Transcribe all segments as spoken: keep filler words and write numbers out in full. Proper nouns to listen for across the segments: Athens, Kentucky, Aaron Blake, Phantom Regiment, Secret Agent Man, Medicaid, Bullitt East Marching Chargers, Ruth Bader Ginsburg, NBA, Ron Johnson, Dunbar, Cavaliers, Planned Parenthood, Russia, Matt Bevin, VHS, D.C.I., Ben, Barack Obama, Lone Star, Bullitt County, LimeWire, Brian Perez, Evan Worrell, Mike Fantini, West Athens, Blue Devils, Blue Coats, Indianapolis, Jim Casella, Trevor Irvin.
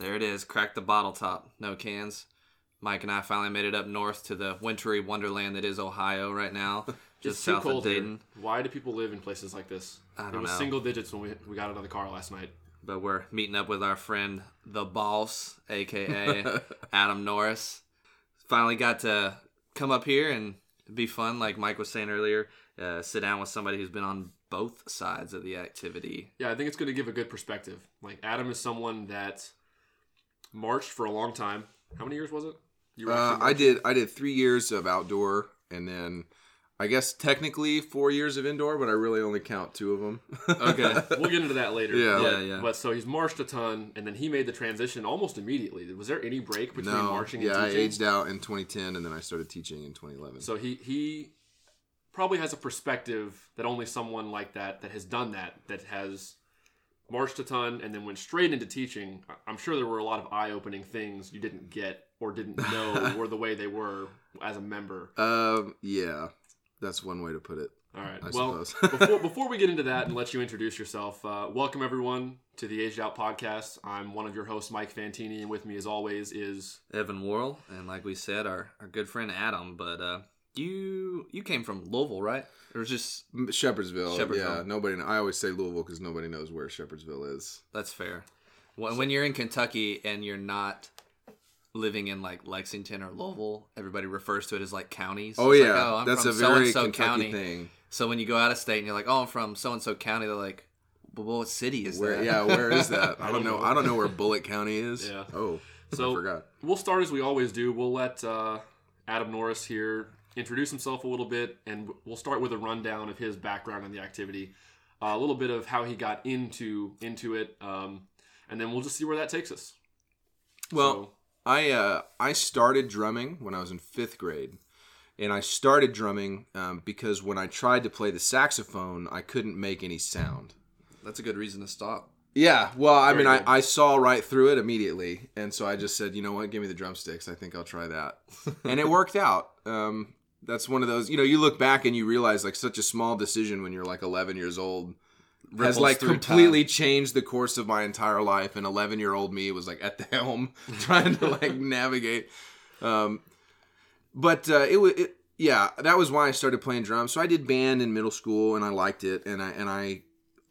There it is. Crack the bottle top. No cans. Mike and I finally made it up north to the wintry wonderland that is Ohio right now. Just south of Dayton. Here. Why do people live in places like this? I don't know. It was know. single digits when we we got out of the car last night. But we're meeting up with our friend, the boss, a k a. Adam Norris. Finally got to come up here and be fun, like Mike was saying earlier. Uh, sit down with somebody who's been on both sides of the activity. Yeah, I think it's going to give a good perspective. Like, Adam is someone that marched for a long time. How many years was it? You were uh, I did I did three years of outdoor, and then I guess technically four years of indoor, but I really only count two of them. Okay, we'll get into that later. Yeah, yeah, yeah. But so he's marched a ton, and then he made the transition almost immediately. Was there any break between no, marching and yeah, teaching? Yeah, I aged out in twenty ten, and then I started teaching in twenty eleven. So he, he probably has a perspective that only someone like that, that has done that, that has marched a ton, and then went straight into teaching. I'm sure there were a lot of eye-opening things you didn't get or didn't know or the way they were as a member. Um, yeah, that's one way to put it. All right. I well, before, before we get into that and let you introduce yourself, uh, welcome everyone to the Aged Out Podcast. I'm one of your hosts, Mike Fantini, and with me as always is Evan Worrell, and like we said, our, our good friend Adam, but uh, you you came from Louisville, right? Or just Shepherdsville. Shepherdsville. Yeah, nobody. Know. I always say Louisville because nobody knows where Shepherdsville is. That's fair. When, so, when you're in Kentucky and you're not living in like Lexington or Louisville, everybody refers to it as like counties. Oh it's yeah, like, oh, I'm that's from a very so-and-so Kentucky county. Thing. So when you go out of state and you're like, oh, I'm from so and so county, they're like, well, what city is where, that? Yeah, where is that? I, I don't know. know. I don't know where Bullitt County is. Yeah. Oh, so I forgot. We'll start as we always do. We'll let uh, Adam Norris here introduce himself a little bit, and we'll start with a rundown of his background in the activity, uh, a little bit of how he got into into it, um, and then we'll just see where that takes us. Well, so. I uh, I started drumming when I was in fifth grade, and I started drumming um, because when I tried to play the saxophone, I couldn't make any sound. That's a good reason to stop. Yeah, well, I Very mean, I, I saw right through it immediately, and so I just said, you know what, give me the drumsticks, I think I'll try that. And it worked out. Um That's one of those, you know, you look back and you realize like such a small decision when you're like eleven years old has like completely changed the course of my entire life. And eleven year old me was like at the helm trying to like navigate. Um, but uh, it was, it, yeah, that was why I started playing drums. So I did band in middle school and I liked it. And I, and I,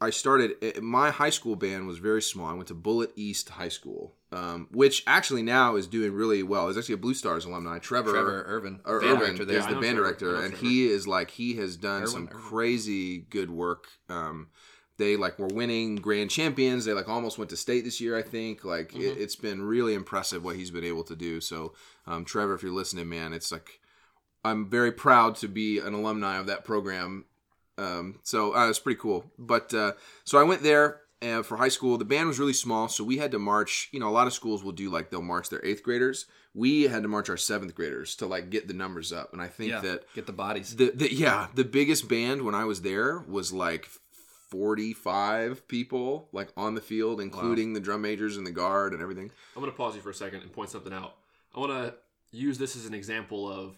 I started, it, my high school band was very small. I went to Bullitt East High School. Um, which actually now is doing really well. He's actually a Blue Stars alumni, Trevor, Trevor Irvin, or Irvin is yeah, the band Trevor, director, and he is like he has done Irwin, some Irwin. crazy good work. Um, they like were winning grand champions. They like almost went to state this year, I think. Like mm-hmm. it, it's been really impressive what he's been able to do. So, um, Trevor, if you're listening, man, it's like I'm very proud to be an alumni of that program. Um, so uh, it's pretty cool. But uh, so I went there. And for high school, the band was really small, so we had to march. You know, a lot of schools will do like they'll march their eighth graders. We had to march our seventh graders to like get the numbers up. And I think yeah, that get the bodies. The, the, yeah, the biggest band when I was there was like forty-five people, like on the field, including wow. the drum majors and the guard and everything. I'm gonna pause you for a second and point something out. I want to use this as an example of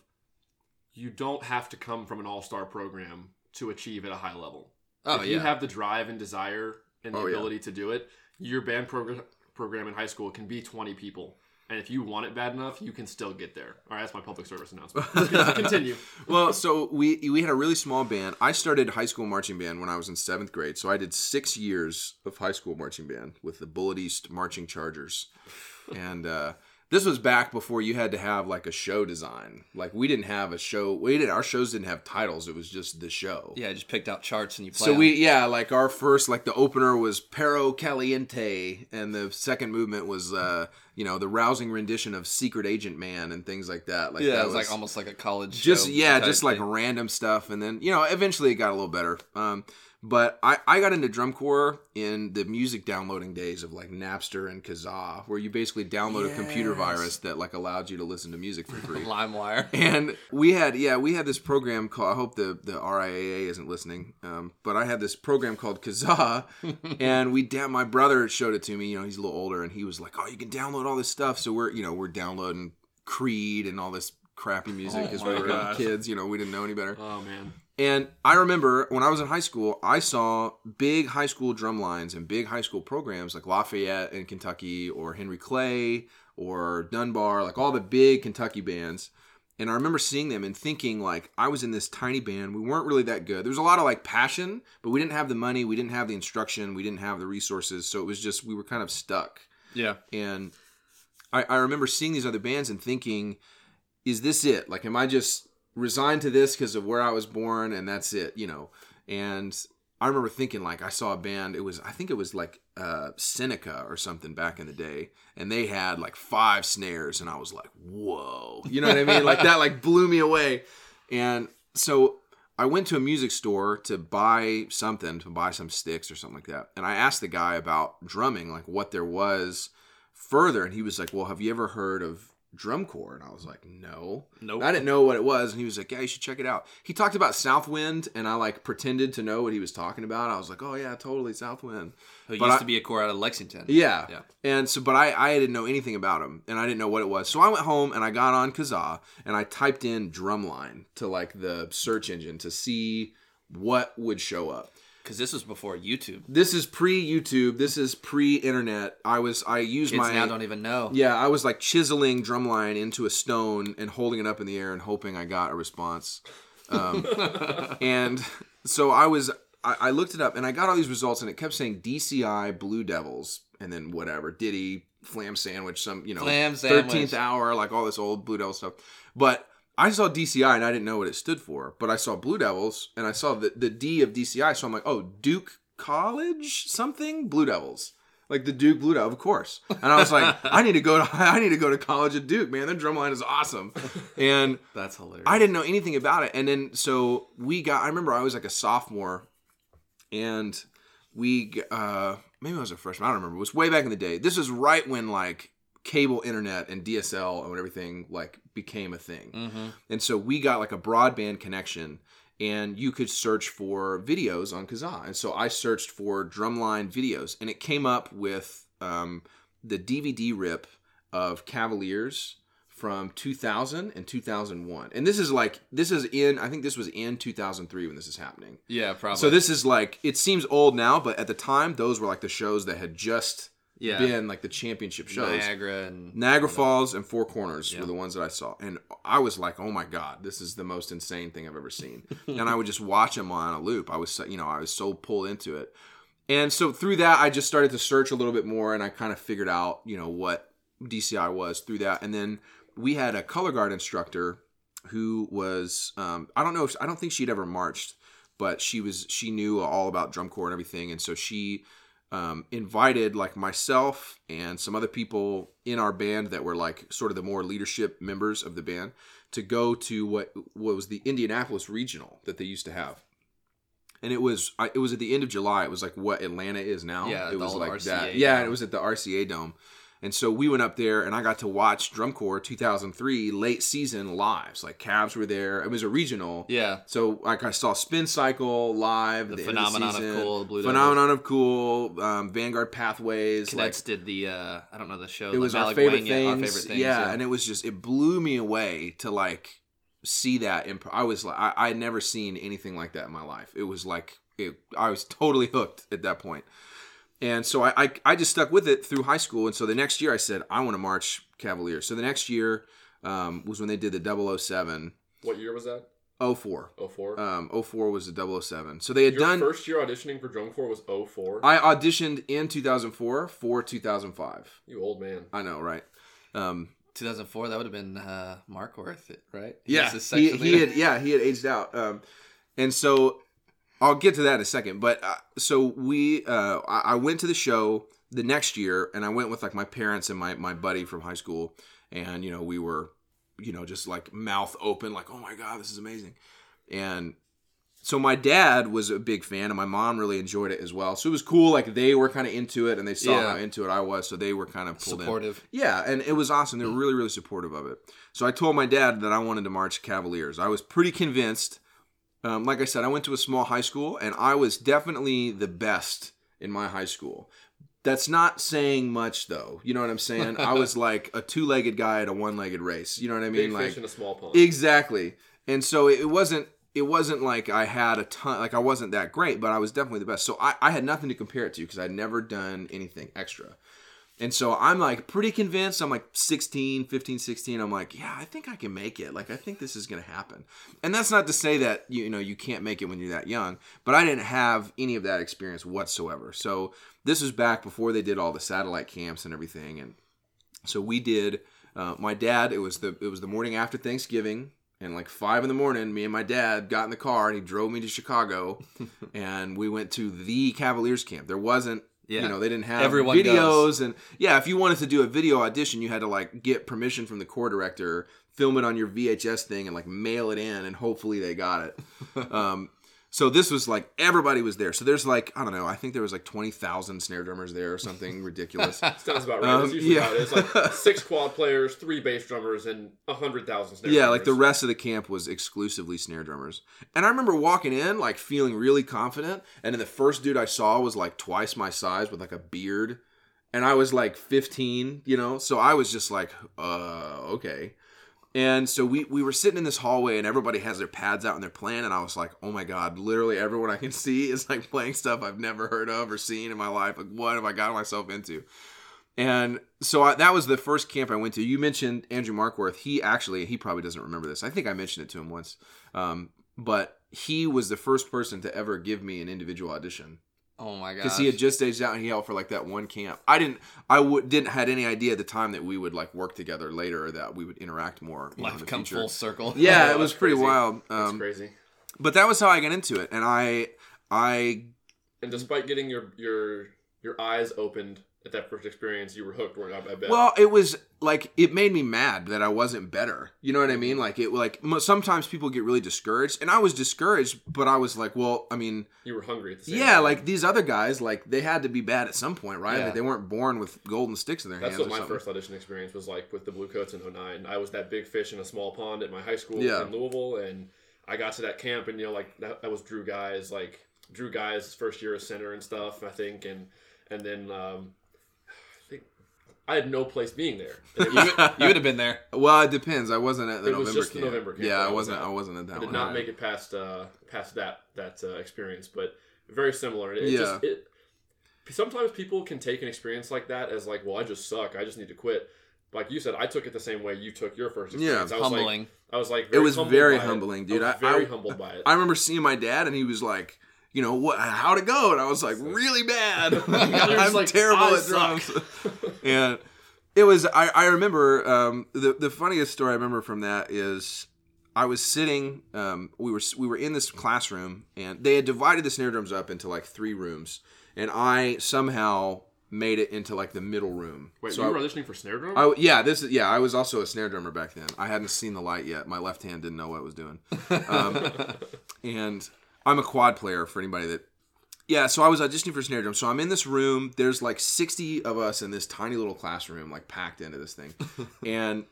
you don't have to come from an all-star program to achieve at a high level. Oh if yeah, you have the drive and desire. And the oh, ability yeah. to do it. Your band prog- program in high school can be twenty people. And if you want it bad enough, you can still get there. All right, that's my public service announcement. Continue. Well, so we we had a really small band. I started high school marching band when I was in seventh grade. So I did six years of high school marching band with the Bullitt East Marching Chargers. And uh, this was back before you had to have like a show design. Like we didn't have a show. We didn't, our shows didn't have titles. It was just the show. Yeah, I just picked out charts and you played. So them. we, yeah, like our first, like the opener was Pero Caliente. And the second movement was, uh, you know, the rousing rendition of Secret Agent Man and things like that. Like yeah, that it was like almost like a college just, show. Just, yeah, just like thing. Random stuff. And then, you know, eventually it got a little better. Um, But I, I got into drum corps in the music downloading days of like Napster and Kazaa, where you basically download yes. a computer virus that like allowed you to listen to music for free. LimeWire. And we had, yeah, we had this program called, I hope the, the R I A A isn't listening, um, but I had this program called Kazaa, and we, da- my brother showed it to me, you know, he's a little older, and he was like, oh, you can download all this stuff. So we're, you know, we're downloading Creed and all this crappy music because oh we were gosh. kids, you know, we didn't know any better. Oh, man. And I remember when I was in high school, I saw big high school drum lines and big high school programs like Lafayette in Kentucky or Henry Clay or Dunbar, like all the big Kentucky bands. And I remember seeing them and thinking, like, I was in this tiny band. We weren't really that good. There was a lot of, like, passion, but we didn't have the money. We didn't have the instruction. We didn't have the resources. So it was just, we were kind of stuck. Yeah. And I, I remember seeing these other bands and thinking, is this it? Like, am I just resigned to this because of where I was born and that's it, you know? And I remember thinking, like, I saw a band. It was, I think it was, like, uh, Seneca or something back in the day. And they had, like, five snares. And I was like, whoa. You know what I mean? Like, that, like, blew me away. And so I went to a music store to buy something, to buy some sticks or something like that. And I asked the guy about drumming, like, what there was further. And he was like, well, have you ever heard of drum corps? And I was like, no. Nope. I didn't know what it was. And he was like, yeah, you should check it out. He talked about Southwind, and I like pretended to know what he was talking about. I was like, oh yeah, totally, Southwind. Who used I, to be a corps out of Lexington. Yeah. yeah. And so, but I, I didn't know anything about him, and I didn't know what it was. So I went home, and I got on Kazaa, and I typed in drumline to like the search engine to see what would show up. Because this was before YouTube. This is pre-YouTube. This is pre-internet. I was, I used Kids my... Kids now don't even know. Yeah, I was like chiseling drumline into a stone and holding it up in the air and hoping I got a response. Um, and so I was, I, I looked it up and I got all these results and it kept saying D C I, Blue Devils, and then whatever, Diddy, Flam Sandwich, some, you know, Flam Sandwich. thirteenth Hour, like all this old Blue Devil stuff. But I saw D C I and I didn't know what it stood for, but I saw Blue Devils and I saw the, the D of D C I, so I'm like, oh, Duke College something? Blue Devils. Like the Duke Blue Devil, of course. And I was like, I need to go to I need to go to college at Duke, man. Their drumline is awesome. And that's hilarious. I didn't know anything about it. And then so we got I remember I was like a sophomore and we uh, maybe I was a freshman, I don't remember. It was way back in the day. This was right when like cable internet and D S L and everything like became a thing. Mm-hmm. And so we got like a broadband connection and you could search for videos on Kazaa. And so I searched for drumline videos and it came up with um, the D V D rip of Cavaliers from two thousand and two thousand one. And this is like, this is in, I think this was in two thousand three when this is happening. Yeah, probably. So this is like, it seems old now, but at the time those were like the shows that had just Yeah. been like the championship shows. Niagara and Niagara Falls and Four Corners yeah. were the ones that I saw. And I was like, oh my God, this is the most insane thing I've ever seen. And I would just watch them on a loop. I was, you know, I was so pulled into it. And so through that, I just started to search a little bit more and I kind of figured out, you know, what D C I was through that. And then we had a color guard instructor who was, um, I don't know, if, I don't think she'd ever marched, but she was, she knew all about drum corps and everything. And so she, Um, invited like myself and some other people in our band that were like sort of the more leadership members of the band to go to what, what was the Indianapolis regional that they used to have. And it was, it was at the end of July. It was like what Atlanta is now. Yeah, it was like that. Yeah, and it was at the R C A Dome. And so we went up there and I got to watch Drum Corps two thousand three late season lives. Like Cavs were there. It was a regional. Yeah. So like I saw Spin Cycle live. The, the Phenomenon of, the of Cool. Blue Phenomenon Devils. of Cool. Um, Vanguard Pathways. Cadets like, did the, uh, I don't know the show. It like was our favorite, Wang, things, our favorite things. Yeah, yeah. And it was just, it blew me away to like see that. Imp- I was like, I had never seen anything like that in my life. It was like, it, I was totally hooked at that point. And so I, I I just stuck with it through high school. And so the next year I said, I want to march Cavaliers. So the next year um, was when they did the double oh seven. What year was that? oh four. oh four? Um, oh four was the double oh seven. So they had Your done... Your first year auditioning for Drum Corps was oh four? I auditioned in two thousand four for two thousand five. You old man. I know, right? Um, two thousand four, that would have been uh, Mark Worth, right? He yeah, he, he had, yeah, he had aged out. Um, and so... I'll get to that in a second, but uh, so we, uh, I went to the show the next year, and I went with like my parents and my my buddy from high school, and you know we were, you know, just like mouth open, like oh my God, this is amazing, and so my dad was a big fan, and my mom really enjoyed it as well, so it was cool, like they were kind of into it, and they saw yeah. how into it I was, so they were kind of pulled supportive, in. yeah, and it was awesome. They were really really supportive of it. So I told my dad that I wanted to march Cavaliers. I was pretty convinced. Um, like I said, I went to a small high school, and I was definitely the best in my high school. That's not saying much, though. You know what I'm saying? I was like a two-legged guy at a one-legged race. You know what I mean? Big like, fish in a small pond. Exactly. And so it wasn't it wasn't like I had a ton, like I wasn't that great, but I was definitely the best. So I, I had nothing to compare it to because I'd never done anything extra. And so I'm like pretty convinced. I'm like sixteen, fifteen, sixteen. I'm like, yeah, I think I can make it. Like, I think this is going to happen. And that's not to say that, you know, you can't make it when you're that young, but I didn't have any of that experience whatsoever. So this was back before they did all the satellite camps and everything. And so we did, uh, my dad, it was the, it was the morning after Thanksgiving. And like five in the morning, me and my dad got in the car and he drove me to Chicago and we went to the Cavaliers camp. There wasn't, yeah. you know, they didn't have Everyone videos. Does. And yeah, if you wanted to do a video audition, you had to like get permission from the corps director, film it on your V H S thing and like mail it in and hopefully they got it. um, so this was like, everybody was there. So there's like, I don't know, I think there was like twenty thousand snare drummers there or something ridiculous. Sounds about right. Um, That's usually yeah. about it. It's like six quad players, three bass drummers, and one hundred thousand snare yeah, drummers. Yeah, like the rest of the camp was exclusively snare drummers. And I remember walking in, like feeling really confident. And then the first dude I saw was like twice my size with like a beard. And I was like fifteen, you know? So I was just like, uh, okay. And so we, we were sitting in this hallway and everybody has their pads out and they're playing. And I was like, oh my God, literally everyone I can see is like playing stuff I've never heard of or seen in my life. Like, what have I gotten myself into? And so I, that was the first camp I went to. You mentioned Andrew Markworth. He actually, he probably doesn't remember this. I think I mentioned it to him once. Um, but he was the first person to ever give me an individual audition. Oh my God! Because he had just aged out and he held for like that one camp. I didn't, I w- didn't had any idea at the time that we would like work together later or that we would interact more. Life know, come future. Full circle. Yeah, yeah it was pretty crazy. Wild. Um, that's crazy. But that was how I got into it, and I, I. And despite getting your your your eyes opened at that first experience, you were hooked. Weren't I? I bet. Well, it was like it made me mad that I wasn't better. You know what I mean? Like it, like sometimes people get really discouraged, and I was discouraged, but I was like, well, I mean, you were hungry at the same yeah, time. Yeah, like these other guys, like they had to be bad at some point, right? Yeah. Like, they weren't born with golden sticks in their That's hands. That's what or my something. First audition experience was like with the Blue Coats in oh nine. I was that big fish in a small pond at my high school yeah. in Louisville, and I got to that camp, and you know, like that, that was Drew Guy's, like Drew Guy's first year as center and stuff, I think, and and then. Um, I had no place being there. You would, you would have been there. Well, it depends. I wasn't at the it November camp. It was just camp. The November camp. Yeah, I wasn't. I wasn't at that. I did one. Not make it past uh, past that that uh, experience, but very similar. It, yeah. Just, it, sometimes people can take an experience like that as like, well, I just suck. I just need to quit. Like you said, I took it the same way you took your first experience. Yeah, I was humbling. Like, I was like, very it was very humbling, it. dude. I was very I, humbled by it. I remember seeing my dad, and he was like. You know what? How'd it go? And I was like, really bad. I'm like, terrible I at drums. And it was. I, I remember um, the the funniest story I remember from that is I was sitting. Um, we were we were in this classroom, and they had divided the snare drums up into like three rooms, and I somehow made it into like the middle room. Wait, so you were I, auditioning for snare drum? I, yeah, this is yeah. I was also a snare drummer back then. I hadn't seen the light yet. My left hand didn't know what it was doing, um, and. I'm a quad player for anybody that... Yeah, so I was auditioning for snare drum. So I'm in this room. There's like sixty of us in this tiny little classroom, like packed into this thing. And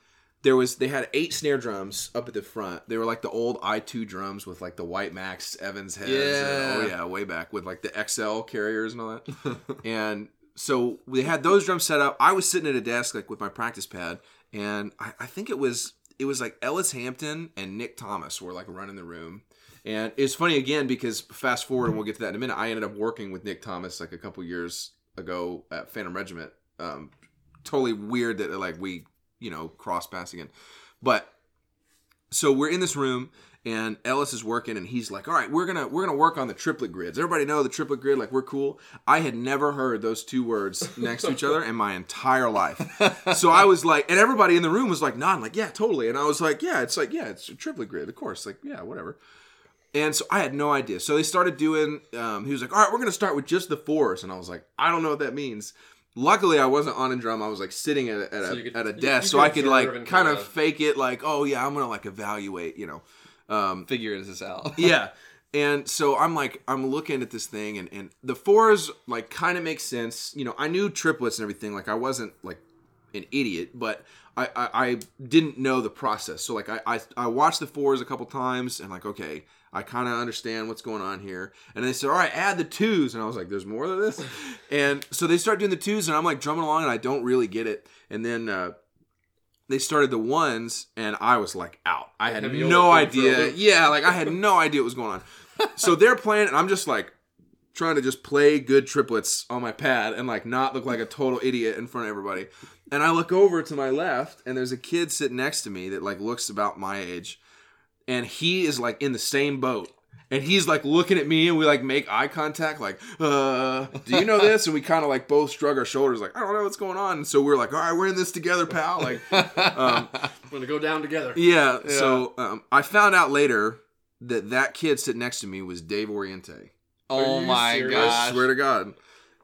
there was... They had eight snare drums up at the front. They were like the old I two drums with like the White Max Evans heads. Yeah. And, oh yeah, way back. With like the X L carriers and all that. And so we had those drums set up. I was sitting at a desk like with my practice pad. And I, I think it was... It was like Ellis Hampton and Nick Thomas were like running the room. And it's funny again because fast forward and we'll get to that in a minute. I ended up working with Nick Thomas like a couple years ago at Phantom Regiment. Um, totally weird that like we, you know, cross paths again. But so we're in this room and Ellis is working and he's like, "All right, we're gonna we're gonna work on the triplet grids. Everybody know the triplet grid? Like we're cool." I had never heard those two words next to each other in my entire life. So I was like, and everybody in the room was like, "Nodding, like yeah, totally." And I was like, "Yeah, it's like yeah, it's a triplet grid, of course. Like yeah, whatever." And so I had no idea. So they started doing, um, he was like, all right, we're going to start with just the fours. And I was like, I don't know what that means. Luckily, I wasn't on a drum. I was like sitting at a, at so a, could, at a desk. You, you so I could like kind of fake it like, oh yeah, I'm going to like evaluate, you know. Um, Figure this out. Yeah. And so I'm like, I'm looking at this thing and, and the fours like kind of makes sense. You know, I knew triplets and everything. Like I wasn't like an idiot, but... I, I, I didn't know the process. So, like, I, I, I watched the fours a couple times and, like, okay, I kind of understand what's going on here. And they said, all right, add the twos. And I was like, there's more to this? And so they start doing the twos, and I'm, like, drumming along, and I don't really get it. And then uh, they started the ones, and I was like out. I had no idea. Yeah, like I had no idea what was going on. So they're playing, and I'm just like trying to just play good triplets on my pad and like not look like a total idiot in front of everybody. And I look over to my left, and there's a kid sitting next to me that like looks about my age, and he is like in the same boat. And he's like looking at me, and we like make eye contact, like, uh, do you know this? And we kind of like both shrug our shoulders, like, I don't know what's going on. And so we're like, all right, we're in this together, pal. Like, um, we're going to go down together. Yeah. yeah. So um, I found out later that that kid sitting next to me was Dave Oriente. Oh my gosh. I swear to God.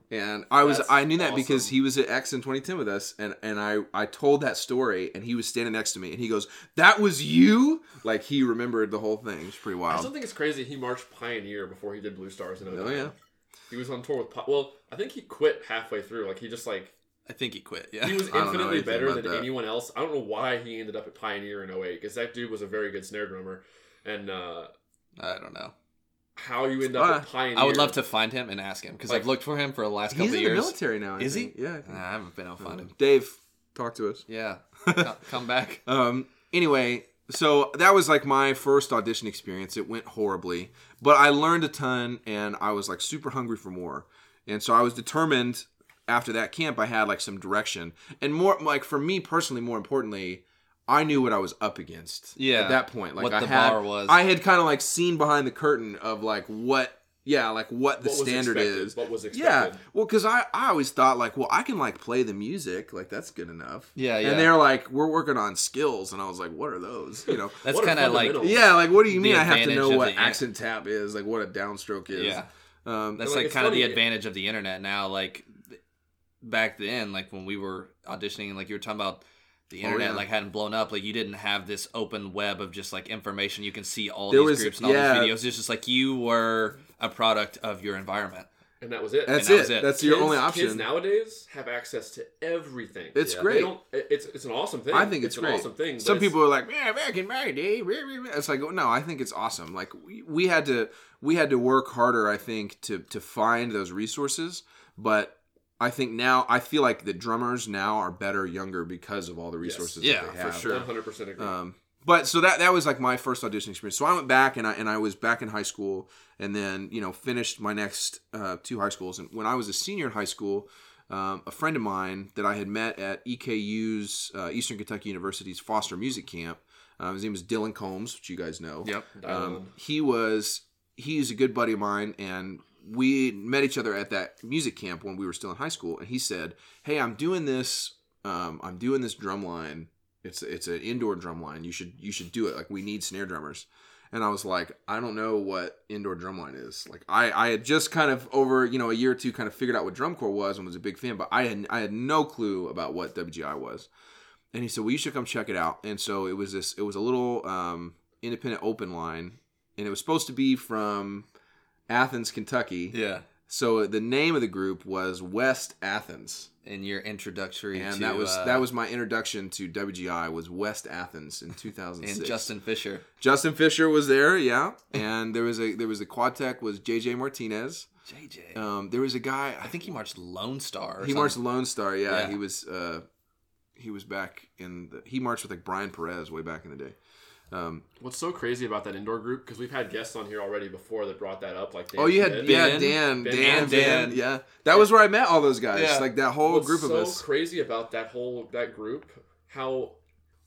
And I was, That's I knew that awesome. Because he was at X in twenty ten with us, and, and I, I told that story, and he was standing next to me, and he goes, that was you? Like, he remembered the whole thing. It's pretty wild. I still think it's crazy he marched Pioneer before he did Blue Stars. In oh, yeah. He was on tour with, well, I think he quit halfway through. Like, he just, like. I think he quit, yeah. He was infinitely better than that. Anyone else. I don't know why he ended up at Pioneer in oh eight, because that dude was a very good snare drummer, and. Uh, I don't know. How you end up uh, a pioneer. I would love to find him and ask him, because like, I've looked for him for the last couple of years. He's in the military now. I is think. He? Yeah. I, nah, I haven't been able to find him. Dave, talk to us. Yeah. Come back. Um. Anyway, so that was like my first audition experience. It went horribly, but I learned a ton, and I was like super hungry for more. And so I was determined after that camp, I had like some direction. And more like for me personally, more importantly, I knew what I was up against yeah. at that point. Like what I the had, bar was. I had kind of like seen behind the curtain of like what, yeah, like what the what standard is. What was expected. Yeah, well, because I, I always thought like, well, I can like play the music. Like that's good enough. Yeah, yeah. And they're like, we're working on skills. And I was like, what are those? You know, That's kind of like. Yeah, like what do you mean I have to know what the, accent yeah. tap is? Like what a downstroke is? Yeah. Um, That's like, like kind of the advantage of the internet now. Like back then, like when we were auditioning, like you were talking about, the internet oh, yeah. like hadn't blown up. Like you didn't have this open web of just like information. You can see all there these was, groups and all yeah. these videos. It's just like you were a product of your environment, and that was it. That's, and that it. Was it. That's kids, your only option. Kids nowadays have access to everything. It's yeah. great. They don't, it's it's an awesome thing. I think it's, it's great. An awesome thing. Some people are like, yeah, back in my day, it's like no. I think it's awesome. Like we, we had to we had to work harder. I think to to find those resources, but. I think now, I feel like the drummers now are better younger because of all the resources yes. yeah, that they have. Yeah, for sure. one hundred percent agree. Um, but so that that was like my first audition experience. So I went back and I and I was back in high school and then, you know, finished my next uh, two high schools. And when I was a senior in high school, um, a friend of mine that I had met at E K U's, uh, Eastern Kentucky University's Foster Music Camp, uh, his name was Dylan Combs, which you guys know. Yep. Um, he was, he's a good buddy of mine, and we met each other at that music camp when we were still in high school, and he said, "Hey, I'm doing this. Um, I'm doing this drum line. It's it's an indoor drum line. You should you should do it. Like we need snare drummers." And I was like, "I don't know what indoor drum line is. Like I, I had just kind of over you know a year or two kind of figured out what drum corps was and was a big fan, but I had I had no clue about what W G I was." And he said, "Well, you should come check it out." And so it was this. It was a little um, independent open line, and it was supposed to be from Athens, Kentucky. Yeah. So the name of the group was West Athens. And your introductory and to... And that was uh, that was my introduction to W G I, was West Athens in two thousand six. And Justin Fisher. Justin Fisher was there, yeah. And there was a there was a quad tech was J J Martinez. J J. Um, there was a guy... I think he marched Lone Star or He something. marched Lone Star, yeah. yeah. He was uh, he was back in... The, he marched with like Brian Perez way back in the day. Um, What's so crazy about that indoor group? Because we've had guests on here already before that brought that up. Like, Dan oh, you had Ben, yeah, Dan, Dan, Ben, Dan, Dan, Dan, yeah. That was where I met all those guys. Yeah. Like that whole What's group so of us. What's so crazy about that whole that group? How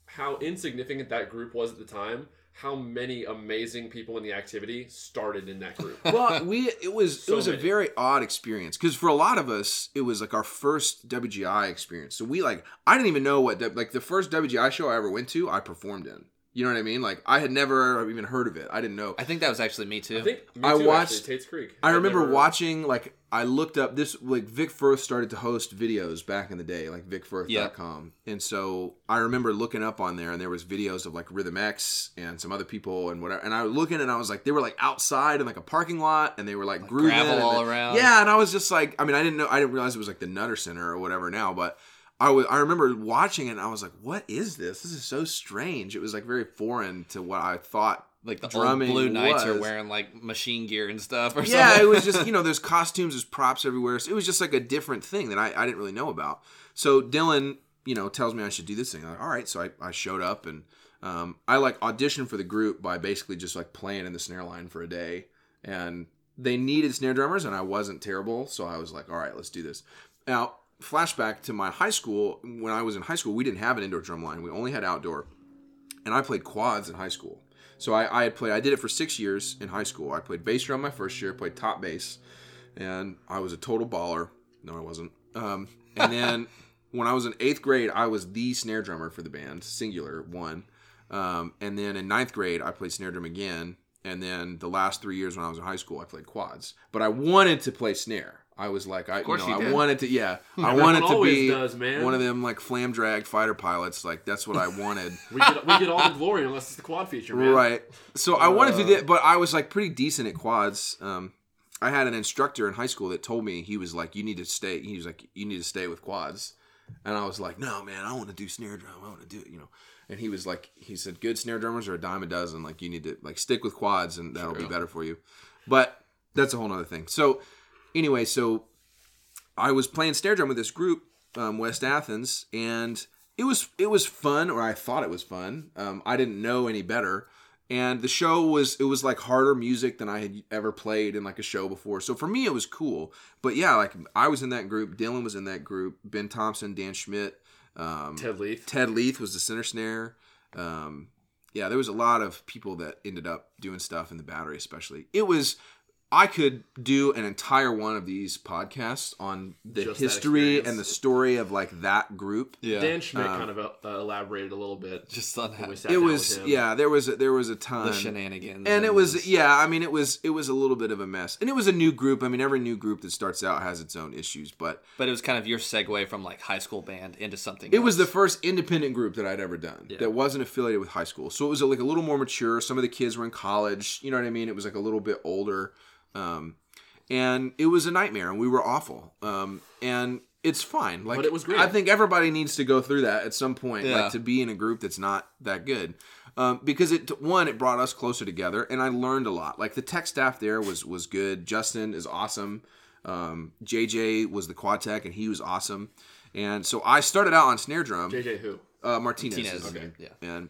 how insignificant that group was at the time. How many amazing people in the activity started in that group? Well, we it was so it was many. a very odd experience because for a lot of us, it was like our first W G I experience. So we like I didn't even know what like the first W G I show I ever went to, I performed in. You know what I mean? Like, I had never even heard of it. I didn't know. I think that was actually me, too. I think me, I too, watched, actually, Tate's Creek. I, I remember never... watching, like, I looked up this, like, Vic Firth started to host videos back in the day, like vic firth dot com. Yep. And so I remember looking up on there, and there was videos of, like, Rhythm X and some other people and whatever. And I was looking, and I was like, they were, like, outside in, like, a parking lot, and they were, like, like grooving. Gravel all then, around. Yeah, and I was just like, I mean, I didn't know, I didn't realize it was, like, the Nutter Center or whatever now, but... I was. I remember watching it, and I was like, "What is this? This is so strange." It was like very foreign to what I thought. Like the drumming old Blue Knights was. Are wearing like machine gear and stuff, or yeah, something. It was just you know, there's costumes, there's props everywhere. So it was just like a different thing that I, I didn't really know about. So Dylan you know, tells me I should do this thing. I'm like, all right. So I, I showed up and um, I like auditioned for the group by basically just like playing in the snare line for a day. And they needed snare drummers and I wasn't terrible. So I was like, all right, let's do this. Now, flashback to my high school. When I was in high school, we didn't have an indoor drum line. We only had outdoor. And I played quads in high school. So I, I had played, I did it for six years in high school. I played bass drum my first year, played top bass. And I was a total baller. No, I wasn't. Um, and then when I was in eighth grade, I was the snare drummer for the band, singular, one. Um, and then in ninth grade, I played snare drum again. And then the last three years when I was in high school, I played quads. But I wanted to play snare. I was like, I, you know, you I wanted to, yeah, I wanted to be does, one of them like flam drag fighter pilots. Like that's what I wanted. we, get, we get all the glory unless it's the quad feature, man. Right. So uh, I wanted to do that, but I was like pretty decent at quads. Um, I had an instructor in high school that told me, he was like, you need to stay. He was like, you need to stay with quads. And I was like, no, man, I want to do snare drum. I want to do it, you know. And he was like, he said, good snare drummers are a dime a dozen. Like you need to like stick with quads and that'll sure. be better for you. But that's a whole nother thing. So anyway, so I was playing snare drum with this group, um, West Athens, and it was it was fun, or I thought it was fun. Um, I didn't know any better, and the show was it was like harder music than I had ever played in like a show before. So for me, it was cool. But yeah, like I was in that group. Dylan was in that group. Ben Thompson, Dan Schmidt, um, Ted Leith. Ted Leith was the center snare. Um, yeah, there was a lot of people that ended up doing stuff in the battery, especially. It was. I could do an entire one of these podcasts on the just history and the story of like that group. Yeah. Dan Schmidt um, kind of uh, elaborated a little bit just on that. It was yeah, there was a, there was a ton the shenanigans, and it was yeah, I mean it was it was a little bit of a mess, and it was a new group. I mean every new group that starts out has its own issues, but but it was kind of your segue from like high school band into something. It else. was the first independent group that I'd ever done yeah. that wasn't affiliated with high school, so it was like a little more mature. Some of the kids were in college, you know what I mean? It was like a little bit older. Um, and it was a nightmare and we were awful. Um, and it's fine. Like, but it was great. I think everybody needs to go through that at some point, yeah. like to be in a group that's not that good. Um, because it, one, it brought us closer together and I learned a lot. Like the tech staff there was, was good. Justin is awesome. Um, J J was the quad tech and he was awesome. And so I started out on snare drum. J J who? Uh, Martinez. Martinez. Okay. Name. Yeah. And,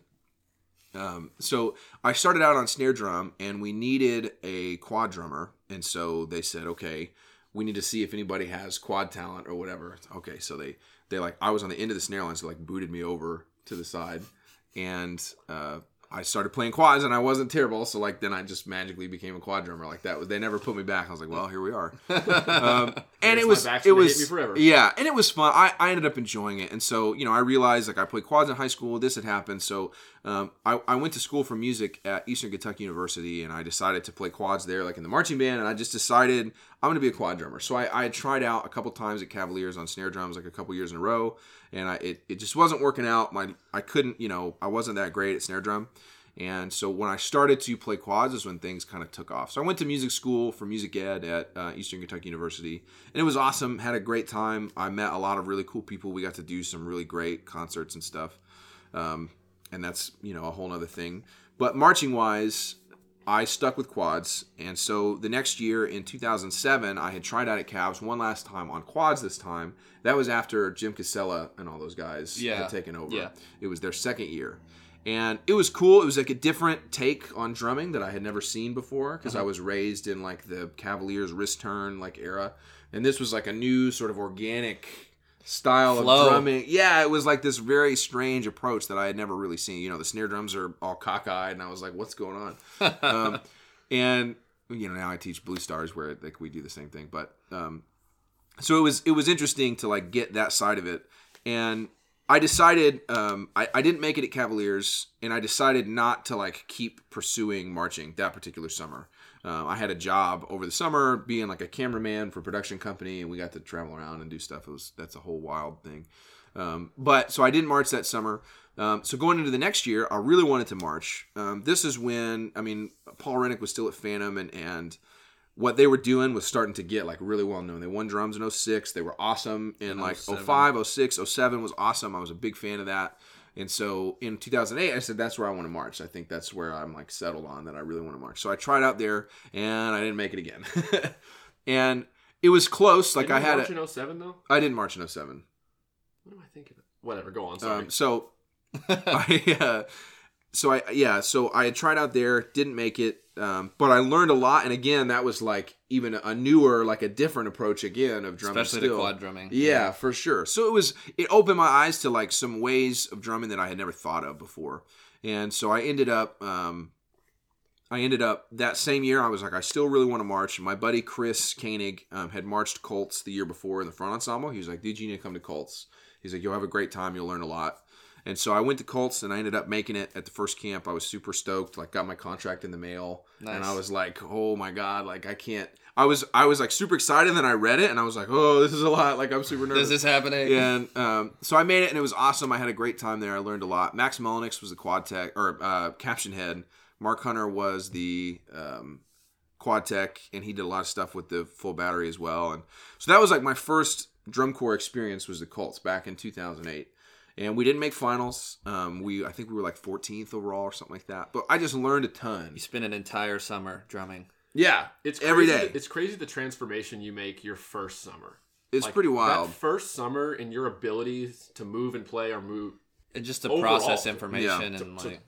Um, so I started out on snare drum and we needed a quad drummer. And so they said, okay, we need to see if anybody has quad talent or whatever. Okay. So they, they like, I was on the end of the snare line. So like booted me over to the side and, uh, I started playing quads and I wasn't terrible. So like, then I just magically became a quad drummer. Like that was, they never put me back. I was like, well, here we are. um, and it was, it was, me forever. yeah. And it was fun. I, I ended up enjoying it. And so, you know, I realized like I played quads in high school, this had happened. So, um, I, I went to school for music at Eastern Kentucky University and I decided to play quads there, like in the marching band. And I just decided I'm going to be a quad drummer. So I, I tried out a couple times at Cavaliers on snare drums, like a couple years in a row. And I, it, it just wasn't working out. My, I couldn't, you know, I wasn't that great at snare drum. And so when I started to play quads is when things kind of took off. So I went to music school for music ed at uh, Eastern Kentucky University. And it was awesome. Had a great time. I met a lot of really cool people. We got to do some really great concerts and stuff. Um, and that's, you know, a whole nother thing. But marching wise, I stuck with quads. And so the next year in two thousand seven, I had tried out at Cavs one last time on quads this time. That was after Jim Casella and all those guys yeah. had taken over. Yeah. It was their second year. And it was cool. It was like a different take on drumming that I had never seen before because mm-hmm. I was raised in like the Cavaliers wrist turn like era. And this was like a new sort of organic style Flow. of drumming. Yeah, it was like this very strange approach that I had never really seen. You know, the snare drums are all cockeyed and I was like, what's going on? um, and, you know, now I teach Blue Stars where like we do the same thing. But um, so it was, it was interesting to like get that side of it. And I decided um, I, I didn't make it at Cavaliers, and I decided not to like keep pursuing marching that particular summer. Uh, I had a job over the summer being like a cameraman for a production company, and we got to travel around and do stuff. It was that's a whole wild thing. Um, but so I didn't march that summer. Um, so going into the next year, I really wanted to march. Um, this is when I mean Paul Rennick was still at Phantom, and and what they were doing was starting to get like really well known. They won drums in oh six. They were awesome in like oh five, oh six, oh seven was awesome. I was a big fan of that. And so in two thousand eight, I said, that's where I want to march. I think that's where I'm like settled on that I really want to march. So I tried out there and I didn't make it again. And it was close. Like didn't I had it. Did you march in oh seven though? I didn't march in oh seven. What am I thinking of? whatever, go on. Sorry. Um, so, I, uh, so I, yeah, so I tried out there, didn't make it, um, but I learned a lot. And again, that was like even a newer, like a different approach again of drumming. Especially still. The quad drumming. Yeah, yeah, for sure. So it was, it opened my eyes to like some ways of drumming that I had never thought of before. And so I ended up, um, I ended up that same year. I was like, I still really want to march. My buddy Chris Koenig um, had marched Colts the year before in the front ensemble. He was like, "Dude, you need to come to Colts." He's like, "You'll have a great time. You'll learn a lot." And so I went to Colts, and I ended up making it at the first camp. I was super stoked. Like, got my contract in the mail, nice. And I was like, "Oh my god! Like, I can't." I was I was like super excited. And then I read it, and I was like, "Oh, this is a lot." Like, I'm super nervous. This is happening. And um, so I made it, and it was awesome. I had a great time there. I learned a lot. Max Mullenix was the quad tech or uh, caption head. Mark Hunter was the um, quad tech, and he did a lot of stuff with the full battery as well. And so that was like my first drum corps experience was the Colts back in two thousand eight. And we didn't make finals. Um, we I think we were like fourteenth overall or something like that. But I just learned a ton. You spent an entire summer drumming. Yeah, it's crazy every day. The, it's crazy the transformation you make your first summer. It's like, pretty wild. That first summer and your ability to move and play or move. And just to overall, process information yeah, to, and to, like...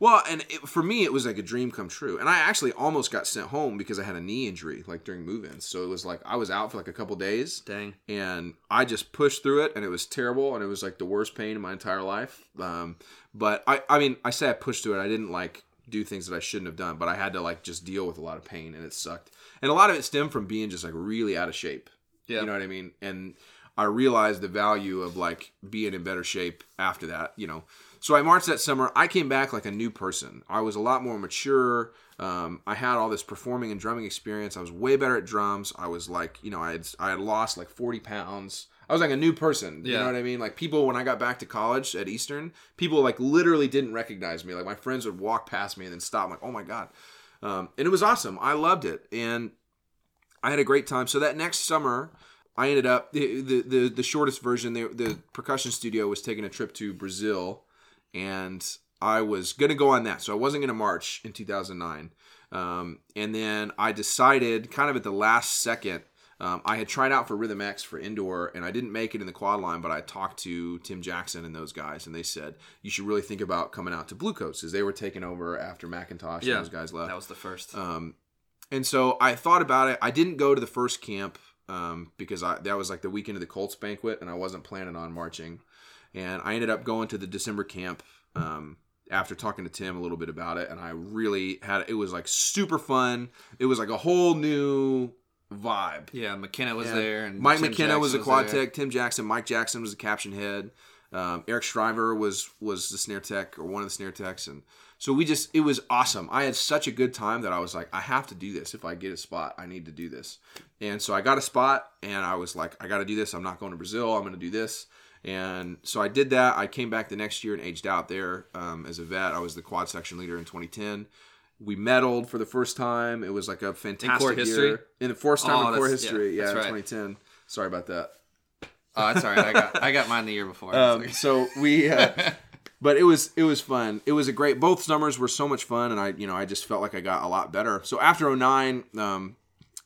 Well, and it, for me, it was like a dream come true. And I actually almost got sent home because I had a knee injury, like during move-ins. So it was like I was out for like a couple days. Dang. And I just pushed through it, and it was terrible, and it was like the worst pain in my entire life. Um, but I, I mean, I say I pushed through it. I didn't like do things that I shouldn't have done, but I had to like just deal with a lot of pain, and it sucked. And a lot of it stemmed from being just like really out of shape. Yeah. You know what I mean? And I realized the value of like being in better shape after that, you know. So I marched that summer. I came back like a new person. I was a lot more mature. Um, I had all this performing and drumming experience. I was way better at drums. I was like, you know, I had I had lost like forty pounds. I was like a new person. You yeah. know what I mean? Like people, when I got back to college at Eastern, people like literally didn't recognize me. Like my friends would walk past me and then stop. I'm like, oh my God. Um, and it was awesome. I loved it. And I had a great time. So that next summer... I ended up, the the, the, the shortest version, the, the percussion studio was taking a trip to Brazil, and I was going to go on that. So I wasn't going to march in two thousand nine. Um, and then I decided kind of at the last second, um, I had tried out for Rhythm X for indoor, and I didn't make it in the quad line, but I talked to Tim Jackson and those guys, and they said, you should really think about coming out to Blue Coats, because they were taking over after McIntosh yeah, and those guys left. That was the first. Um, and so I thought about it. I didn't go to the first camp. Um, because I, that was like the weekend of the Colts banquet, and I wasn't planning on marching. And I ended up going to the December camp um, after talking to Tim a little bit about it, and I really had – it was like super fun. It was like a whole new vibe. Yeah, McKenna was and there. And Mike Tim McKenna Jackson was a quad was tech. Tim Jackson. Mike Jackson was the caption head. Um, Eric Shriver was was the snare tech or one of the snare techs. And so we just – it was awesome. I had such a good time that I was like, I have to do this. If I get a spot, I need to do this. And so I got a spot, and I was like, I got to do this. I'm not going to Brazil. I'm going to do this. And so I did that. I came back the next year and aged out there um, as a vet. I was the quad section leader in twenty ten. We medaled for the first time. It was like a fantastic in year. History? In the first time oh, in Corps history. Yeah, yeah right. twenty ten. Sorry about that. Oh, that's all right. I got I got mine the year before. Um, so we... Uh, But it was it was fun. It was a great. Both summers were so much fun, and I you know I just felt like I got a lot better. So after oh nine, um,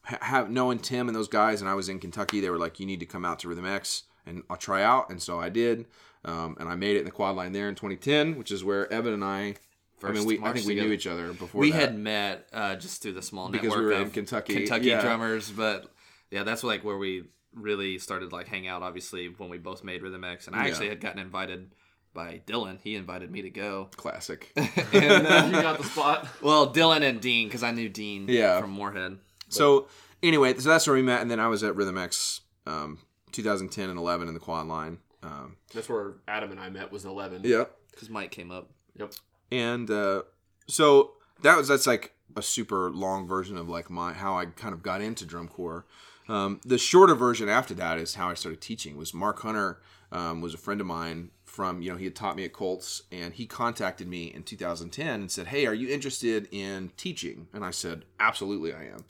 have knowing Tim and those guys, and I was in Kentucky, they were like, you need to come out to Rhythm X, and I'll try out. And so I did, um, and I made it in the quad line there in twenty ten, which is where Evan and I. First I mean, we I think we together. Knew each other before. We that. had met uh, just through the small because network we were of in Kentucky, Kentucky yeah. drummers, but yeah, that's like where we really started like hang out. Obviously, when we both made Rhythm X, and I yeah. actually had gotten invited. By Dylan, he invited me to go. Classic. And uh, you got the spot. Well, Dylan and Dean, because I knew Dean yeah. from Moorhead. But. So anyway, so that's where we met, and then I was at Rhythm X, um, twenty ten and eleven in the quad line. Um, that's where Adam and I met was eleven. Yeah, because Mike came up. Yep. And uh, so that was that's like a super long version of like my how I kind of got into drum corps. Um, the shorter version after that is how I started teaching. Was Mark Hunter um, was a friend of mine. From, you know, he had taught me at Colts, and he contacted me in two thousand ten and said, hey, are you interested in teaching? And I said, absolutely I am.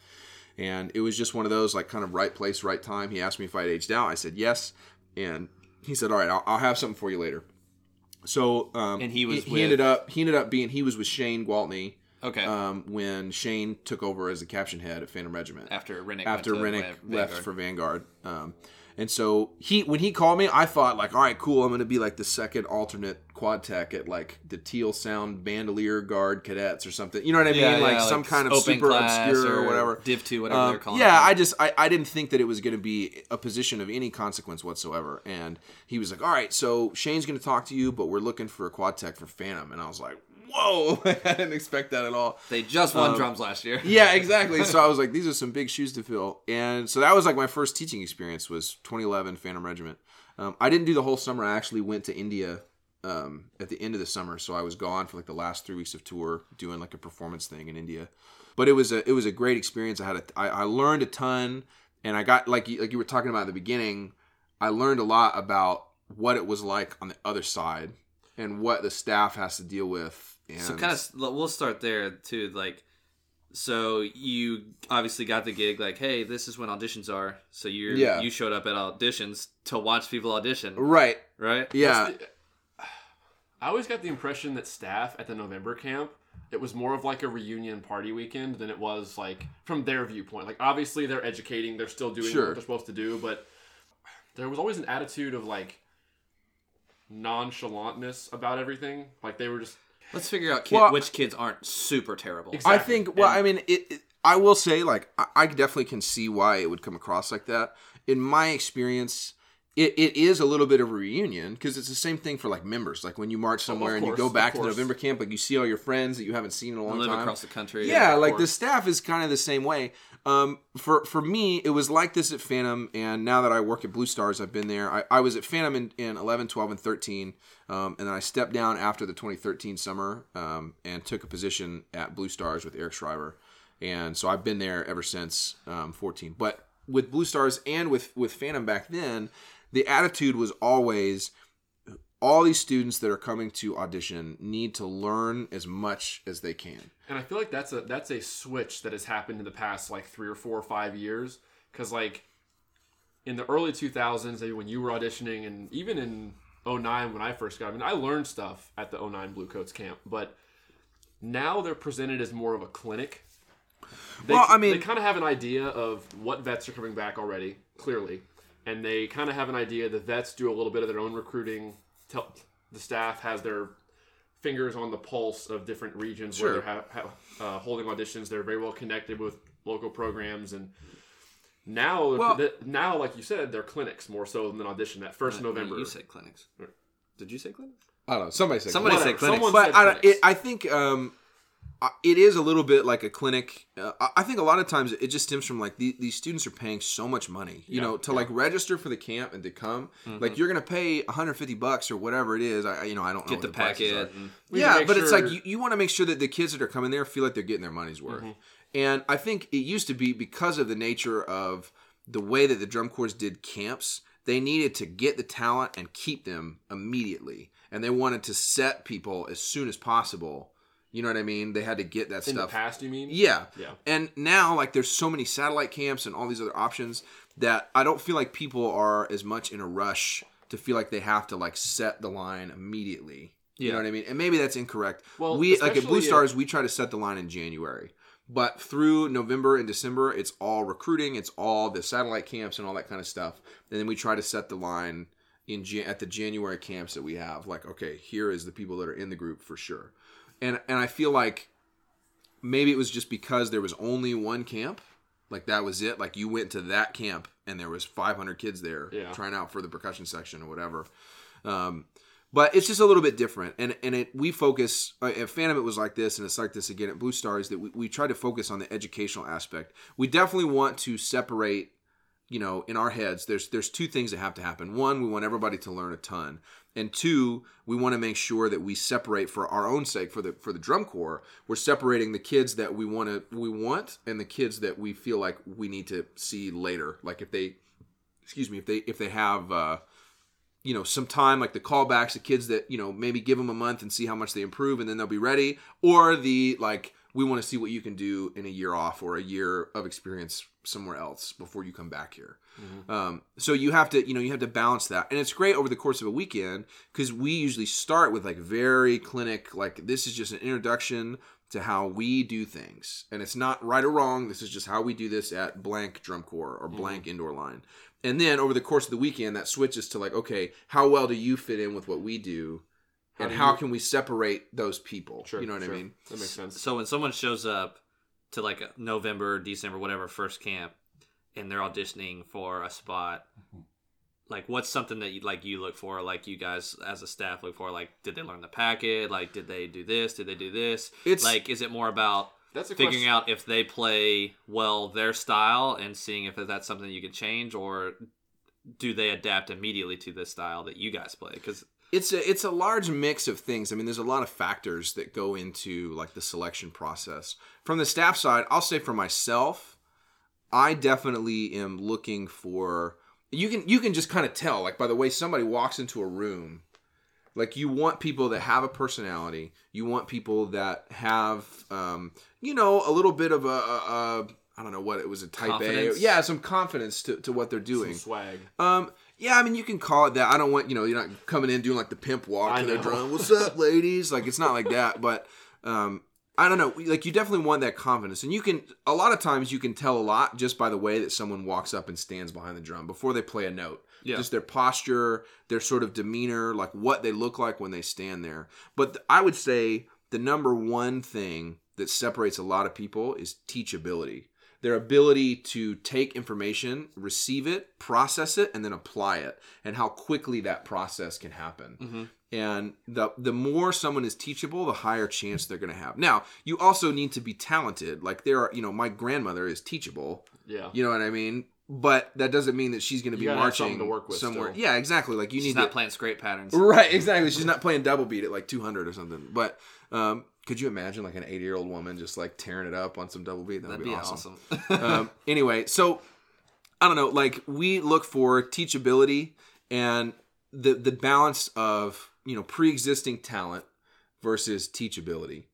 And it was just one of those, like, kind of right place, right time. He asked me if I'd aged out. I said, yes. And he said, all right, I'll, I'll have something for you later. So um, and he, was he, with... he ended up he ended up being, he was with Shane Gwaltney. Okay. Um, when Shane took over as the caption head at Phantom Regiment after Rennick after Rennick left for Vanguard, um, and so he when he called me, I thought like, all right, cool, I'm going to be like the second alternate quad tech at like the Teal Sound Bandolier Guard Cadets or something. You know what I mean? Yeah, like yeah, some like kind of super obscure or whatever Div two, whatever um, they're calling. Yeah, it. I just I, I didn't think that it was going to be a position of any consequence whatsoever. And he was like, all right, so Shane's going to talk to you, but we're looking for a quad tech for Phantom, and I was like, whoa, I didn't expect that at all. They just won um, drums last year. Yeah, exactly. So I was like, these are some big shoes to fill. And so that was like my first teaching experience was twenty eleven Phantom Regiment. Um, I didn't do the whole summer. I actually went to India um, at the end of the summer. So I was gone for like the last three weeks of tour doing like a performance thing in India. But it was a it was a great experience. I had a, I, I learned a ton, and I got like like you were talking about at the beginning. I learned a lot about what it was like on the other side and what the staff has to deal with. And so kind of, we'll start there too. Like, so you obviously got the gig. Like, hey, this is when auditions are. So you yeah. you showed up at auditions to watch people audition. Right, right, yeah. The, I always got the impression that staff at the November camp, it was more of like a reunion party weekend than it was like from their viewpoint. Like, obviously they're educating, they're still doing sure. what they're supposed to do, but there was always an attitude of like nonchalantness about everything. Like they were just. Let's figure out kid, well, which kids aren't super terrible. Exactly. I think, well, and, I mean, it, it, I will say, like, I, I definitely can see why it would come across like that. In my experience, it, it is a little bit of a reunion because it's the same thing for, like, members. Like, when you march somewhere oh, of course, and you go back to the November camp, like, you see all your friends that you haven't seen in a long live time. Across the country. Yeah, yeah like, the staff is kind of the same way. Um, for, for me, it was like this at Phantom, and now that I work at Blue Stars, I've been there. I, I was at Phantom in, in eleven, twelve, and thirteen, um, and then I stepped down after the twenty thirteen summer um, and took a position at Blue Stars with Eric Shriver. And so I've been there ever since um, fourteen. But with Blue Stars and with, with Phantom back then, the attitude was always all these students that are coming to audition need to learn as much as they can. And I feel like that's a that's a switch that has happened in the past like three or four or five years. Because like in the early two thousands, when you were auditioning, and even in oh nine when I first got, I mean, I learned stuff at the oh nine Blue Coats camp. But now they're presented as more of a clinic. They, well, I mean, they kind of have an idea of what vets are coming back already, clearly. And they kind of have an idea. The vets do a little bit of their own recruiting. Tell, the staff has their fingers on the pulse of different regions sure. where they're ha- ha- uh, holding auditions. They're very well connected with local programs, and now, well, th- now, like you said, they're clinics more so than audition. That first uh, November, you said clinics. Did you say clinics? I don't know. Somebody said somebody clinics. said clinics. But said I, clinics. It, I think um, it is a little bit like a clinic. Uh, I think a lot of times it just stems from like the, these students are paying so much money, you yeah, know, to yeah. like register for the camp and to come. Mm-hmm. Like you're gonna pay one hundred fifty bucks or whatever it is. I you know I don't know. Get the, the packet. Yeah, but sure. it's like you, you want to make sure that the kids that are coming there feel like they're getting their money's worth. Mm-hmm. And I think it used to be because of the nature of the way that the drum corps did camps, they needed to get the talent and keep them immediately, and they wanted to set people as soon as possible. You know what I mean? They had to get that in stuff. In the past, you mean? Yeah. Yeah. And now, like, there's so many satellite camps and all these other options that I don't feel like people are as much in a rush to feel like they have to, like, set the line immediately. Yeah. You know what I mean? And maybe that's incorrect. Well, we like, at Blue Stars, yeah. we try to set the line in January. But through November and December, it's all recruiting. It's all the satellite camps and all that kind of stuff. And then we try to set the line in at the January camps that we have. Like, okay, here is the people that are in the group for sure. And and I feel like maybe it was just because there was only one camp. Like, that was it. Like, you went to that camp, and there was five hundred kids there yeah. trying out for the percussion section or whatever. Um, but it's just a little bit different. And and it, we focus – at Phantom, it was like this, and it's like this again at Blue Stars, that we, we try to focus on the educational aspect. We definitely want to separate, you know, in our heads, there's there's two things that have to happen. One, we want everybody to learn a ton. And two, we want to make sure that we separate for our own sake, for the for the drum corps, we're separating the kids that we want to we want and the kids that we feel like we need to see later. Like if they, excuse me, if they if they have, uh, you know, some time, like the callbacks, the kids that, you know, maybe give them a month and see how much they improve and then they'll be ready, or the like we want to see what you can do in a year off or a year of experience somewhere else before you come back here. Mm-hmm. Um, so you have to, you know, you have to balance that. And it's great over the course of a weekend because we usually start with like very clinic, like this is just an introduction to how we do things. And it's not right or wrong. This is just how we do this at blank drum corps or blank mm-hmm. indoor line. And then over the course of the weekend, that switches to like, okay, how well do you fit in with what we do? How and do how you... can we separate those people? Sure, you know what sure. I mean? That makes sense. So when someone shows up to like November, December, whatever, first camp, and they're auditioning for a spot, mm-hmm. like what's something that you, like you look for, like you guys as a staff look for, like did they learn the packet? Like did they do this? Did they do this? It's like, is it more about that's figuring question. out if they play well their style and seeing if that's something you can change, or do they adapt immediately to this style that you guys play? Because it's a, it's a large mix of things. I mean, there's a lot of factors that go into like the selection process. From the staff side, I'll say for myself, I definitely am looking for... You can you can just kind of tell, like, by the way somebody walks into a room, like, you want people that have a personality. You want people that have, um, you know, a little bit of a, a, a I don't know what, it was a type confidence. A. Yeah, some confidence to, to what they're doing. Some swag. Um, yeah, I mean, you can call it that. I don't want, you know, you're not coming in doing, like, the pimp walk. And they're drawing, what's up, ladies? Like, it's not like that, but... Um, I don't know, like you definitely want that confidence. And you can, a lot of times you can tell a lot just by the way that someone walks up and stands behind the drum before they play a note. Yeah. Just their posture, their sort of demeanor, like what they look like when they stand there. But th- I would say the number one thing that separates a lot of people is teachability. Their ability to take information, receive it, process it, and then apply it, and how quickly that process can happen. Mm-hmm. And the the more someone is teachable, the higher chance they're going to have. Now, you also need to be talented. Like there are, you know, my grandmother is teachable. Yeah. You know what I mean? But that doesn't mean that she's going to be marching to work with somewhere. Still. Yeah, exactly. Like you she's need not to, playing scrape patterns. Right, exactly. She's not playing double beat at like two hundred or something. But um, could you imagine like an eighty-year-old woman just like tearing it up on some double beat? That would be, be awesome. awesome. um, anyway, so I don't know. Like we look for teachability and the the balance of, you know, pre-existing talent versus teachability.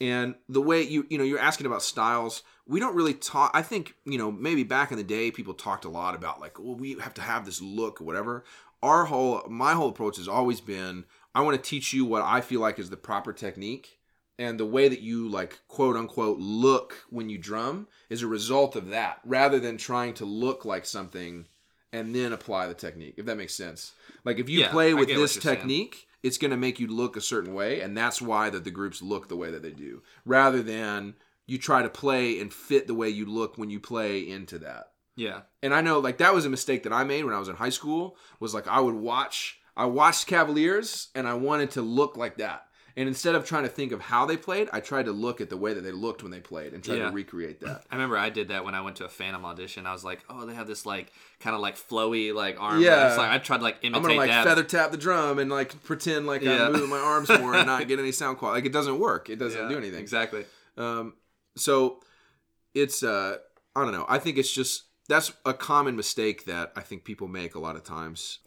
And the way you, you know, you're asking about styles, we don't really talk. I think, you know, maybe back in the day, people talked a lot about like, well, we have to have this look or whatever. Our whole, my whole approach has always been, I want to teach you what I feel like is the proper technique. And the way that you like, quote unquote, look when you drum is a result of that, rather than trying to look like something and then apply the technique, if that makes sense. Like if you yeah, play with this technique, saying. It's going to make you look a certain way, and that's why that the groups look the way that they do, rather than you try to play and fit the way you look when you play into that. Yeah. And I know like that was a mistake that I made when I was in high school, was like I would watch, I watched Cavaliers and I wanted to look like that. And instead of trying to think of how they played, I tried to look at the way that they looked when they played and try yeah. to recreate that. I remember I did that when I went to a Phantom audition. I was like, oh, they have this like kind of like flowy like arm. Yeah. Like, I tried to like imitate that. I'm going to like that. feather tap the drum and like pretend like yeah. I'm moving my arms more and not get any sound quality. Like it doesn't work. It doesn't yeah, do anything. Exactly. Um, so it's, uh, I don't know. I think it's just, that's a common mistake that I think people make a lot of times.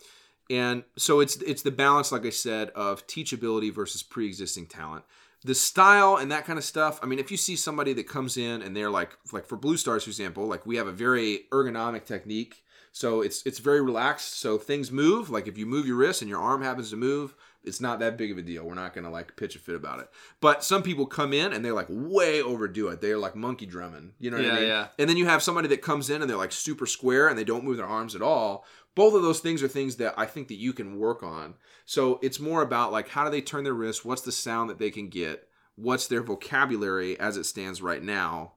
And so it's it's the balance, like I said, of teachability versus pre-existing talent. The style and that kind of stuff, I mean, if you see somebody that comes in and they're like, like for Blue Stars, for example, like we have a very ergonomic technique. So it's it's very relaxed. So things move. Like if you move your wrist and your arm happens to move, it's not that big of a deal. We're not going to like pitch a fit about it. But some people come in and they're like way overdo it. They're like monkey drumming. You know what yeah, I mean? Yeah. And then you have somebody that comes in and they're like super square and they don't move their arms at all. Both of those things are things that I think that you can work on. So it's more about like how do they turn their wrists? What's the sound that they can get? What's their vocabulary as it stands right now?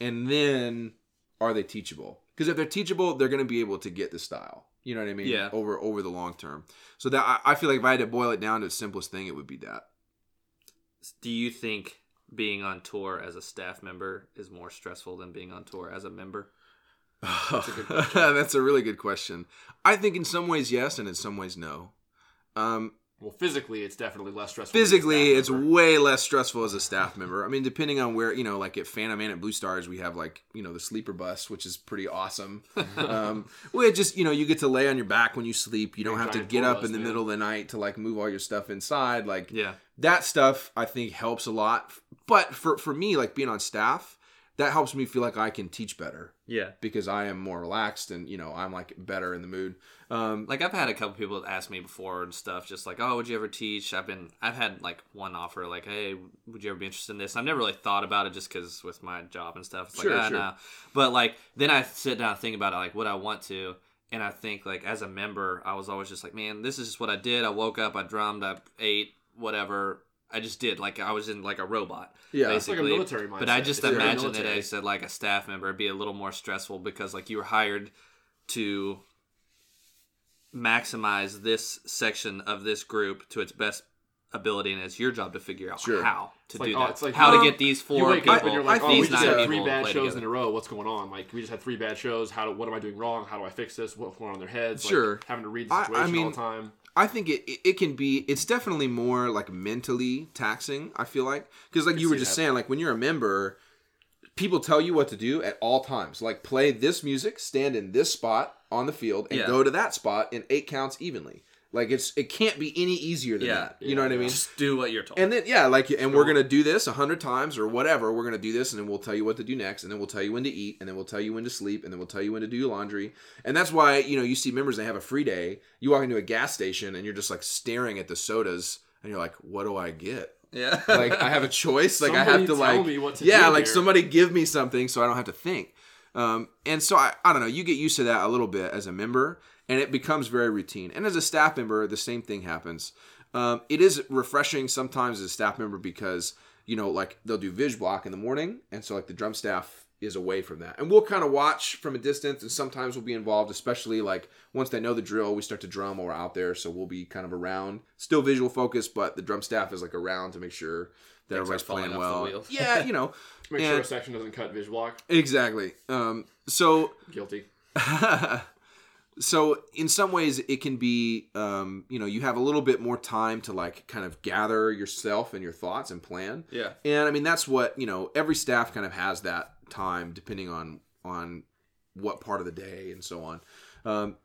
And then are they teachable? Because if they're teachable, they're going to be able to get the style. You know what I mean? Yeah. Over over the long term. So that I, I feel like if I had to boil it down to the simplest thing, it would be that. Do you think being on tour as a staff member is more stressful than being on tour as a member? That's a good question. That's a really good question. I think in some ways yes, and in some ways no. Um, well, physically, it's definitely less stressful. Physically, it's way less stressful as a staff member. I mean, depending on where, you know, like at Phantom and at Blue Stars, we have like, you know, the sleeper bus, which is pretty awesome. Um, well, it just, you know, you get to lay on your back when you sleep. You don't have to get up in the middle of the night to like move all your stuff inside. Like yeah. that stuff, I think, helps a lot. But for, for me, like being on staff, that helps me feel like I can teach better. Yeah. Because I am more relaxed and, you know, I'm like better in the mood. Um, like I've had a couple people that asked me before and stuff, just like, oh, would you ever teach? I've been, I've had like one offer like, hey, would you ever be interested in this? And I've never really thought about it just because with my job and stuff, it's sure, like, ah, sure. no. But like, then I sit down and think about it, like what I want to. And I think like as a member, I was always just like, man, this is just what I did. I woke up, I drummed, I ate, whatever. I just did. Like, I was in, like, a robot. Yeah, basically. It's like a military mindset. But I just it's imagined that I said, like, a staff member would be a little more stressful because, like, you were hired to maximize this section of this group to its best ability, and it's your job to figure out sure. how to it's do like, that. Oh, like, how um, to get these four you people. You're like, oh, we just had three bad shows together. in a row. What's going on? Like, we just had three bad shows. How? Do, what am I doing wrong? How do I fix this? What's going on in their heads? Sure. Like, having to read the situation I, I mean, all the time. I think it, it can be, it's definitely more like mentally taxing, I feel like. Because like you were just that. saying, like when you're a member, people tell you what to do at all times. Like play this music, stand in this spot on the field, and yeah. go to that spot in eight counts evenly. Like it's it can't be any easier than yeah, that. You yeah, know what yeah. I mean? Just do what you're told. And then, yeah, like, and sure. we're going to do this a hundred times or whatever. We're going to do this and then we'll tell you what to do next. And then we'll tell you when to eat. And then we'll tell you when to sleep. And then we'll tell you when to do your laundry. And that's why, you know, you see members, they have a free day. You walk into a gas station and you're just like staring at the sodas and you're like, what do I get? Yeah. Like I have a choice. Like somebody I have to like, me what to yeah, do like here. Somebody give me something so I don't have to think. Um, and so I, I don't know, you get used to that a little bit as a member. And it becomes very routine. And as a staff member, the same thing happens. Um, it is refreshing sometimes as a staff member because, you know, like they'll do vig block in the morning. And so like the drum staff is away from that. And we'll kind of watch from a distance and sometimes we'll be involved, especially like once they know the drill, we start to drum while we're out there. So we'll be kind of around, still visual focus, but the drum staff is like around to make sure that everybody's playing well. Yeah, you know. Make and, sure a section doesn't cut vig block. Exactly. Um, so. Guilty. So in some ways it can be, um, you know, you have a little bit more time to like kind of gather yourself and your thoughts and plan. Yeah. And I mean, that's what, you know, every staff kind of has that time depending on, on what part of the day and so on. Um,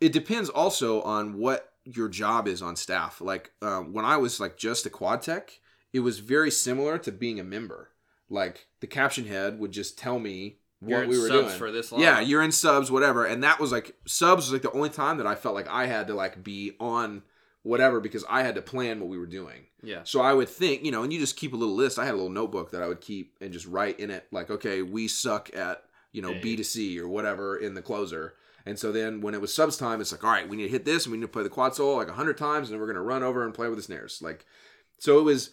it depends also on what your job is on staff. Like um, when I was like just a quad tech, it was very similar to being a member. Like the caption head would just tell me, what you're in we were subs doing. For this line. Yeah, you're in subs, whatever. And that was like, subs was like the only time that I felt like I had to like be on whatever because I had to plan what we were doing. Yeah. So I would think, you know, and you just keep a little list. I had a little notebook that I would keep and just write in it like, okay, we suck at, you know, hey. B to C or whatever in the closer. And so then when it was subs time, it's like, all right, we need to hit this and we need to play the quad solo like a hundred times and then we're going to run over and play with the snares. Like, so it was...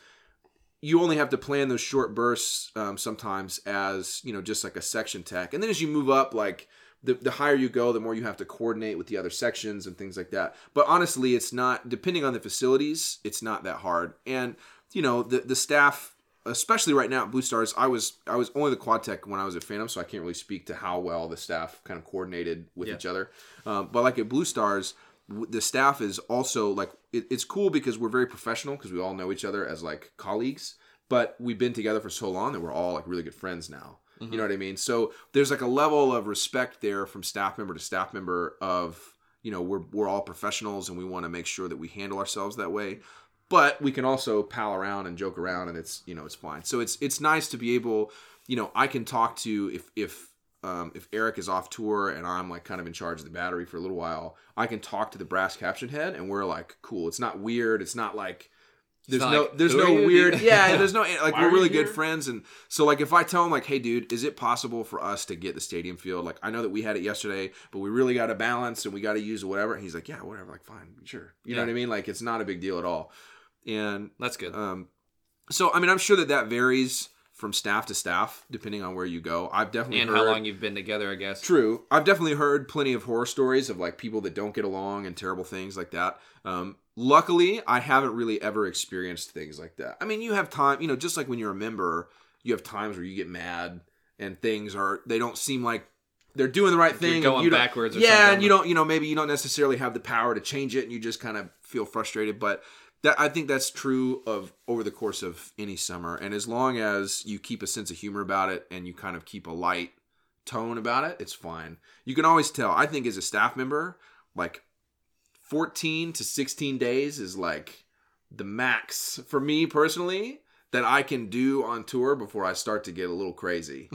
You only have to plan those short bursts um, sometimes as, you know, just like a section tech. And then as you move up, like the, the higher you go, the more you have to coordinate with the other sections and things like that. But honestly, it's not, depending on the facilities, it's not that hard. And, you know, the the staff, especially right now at Blue Stars, I was I was only the quad tech when I was at Phantom, so I can't really speak to how well the staff kind of coordinated with yeah. each other. Um, but like at Blue Stars, the staff is also like it, it's cool because we're very professional because we all know each other as like colleagues, but we've been together for so long that we're all like really good friends now. Mm-hmm. You know what I mean? So there's like a level of respect there from staff member to staff member of, you know, we're we're all professionals and we want to make sure that we handle ourselves that way, but we can also pal around and joke around and it's, you know, it's fine. So it's it's nice to be able, you know, I can talk to if if. Um, if Eric is off tour and I'm like kind of in charge of the battery for a little while, I can talk to the brass caption head and we're like, cool. It's not weird. It's not like there's not no, like, there's no weird. Yeah. There's no, like we're really good friends. And so like, if I tell him like, hey dude, is it possible for us to get the stadium field? Like I know that we had it yesterday, but we really got to balance and we got to use whatever. And he's like, yeah, whatever. Like fine. Sure. You yeah. know what I mean? Like it's not a big deal at all. And that's good. Um, so, I mean, I'm sure that that varies from staff to staff, depending on where you go. I've definitely and heard... And how long you've been together, I guess. True. I've definitely heard plenty of horror stories of, like, people that don't get along and terrible things like that. Um, luckily, I haven't really ever experienced things like that. I mean, you have time... You know, just like when you're a member, you have times where you get mad and things are... They don't seem like they're doing the right thing. You're going you backwards or yeah, something. Yeah, and you don't... You know, maybe you don't necessarily have the power to change it and you just kind of feel frustrated, but... That, I think that's true of over the course of any summer. And as long as you keep a sense of humor about it and you kind of keep a light tone about it, it's fine. You can always tell. I think as a staff member, like fourteen to sixteen days is like the max for me personally that I can do on tour before I start to get a little crazy.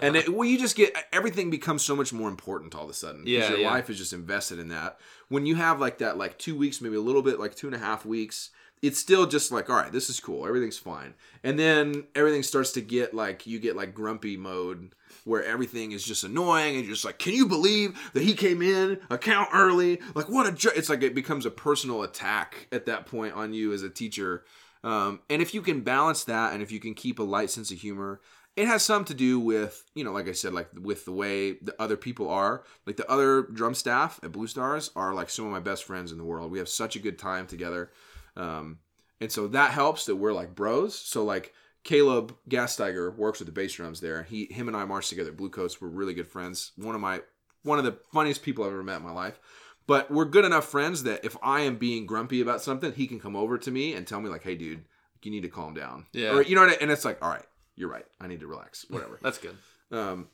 And it, well, you just get, everything becomes so much more important all of a sudden. Yeah, because your yeah. life is just invested in that. When you have like that, like two weeks, maybe a little bit, like two and a half weeks, it's still just like, all right, this is cool. Everything's fine. And then everything starts to get like, you get like grumpy mode where everything is just annoying. And you're just like, can you believe that he came in a count early? Like what a, ju-? It's like, it becomes a personal attack at that point on you as a teacher. Um, and if you can balance that and if you can keep a light sense of humor, it has some to do with, you know, like I said, like with the way the other people are. Like the other drum staff at Blue Stars are like some of my best friends in the world. We have such a good time together. Um, and so that helps that we're like bros. So like Caleb Gastiger works with the bass drums there. He, him and I marched together at Blue Coats. We're really good friends. One of my, one of the funniest people I've ever met in my life. But we're good enough friends that if I am being grumpy about something, he can come over to me and tell me like, hey, dude, you need to calm down. Yeah. Or, you know what I mean? And it's like, all right, you're right. I need to relax. Whatever. That's good. Um,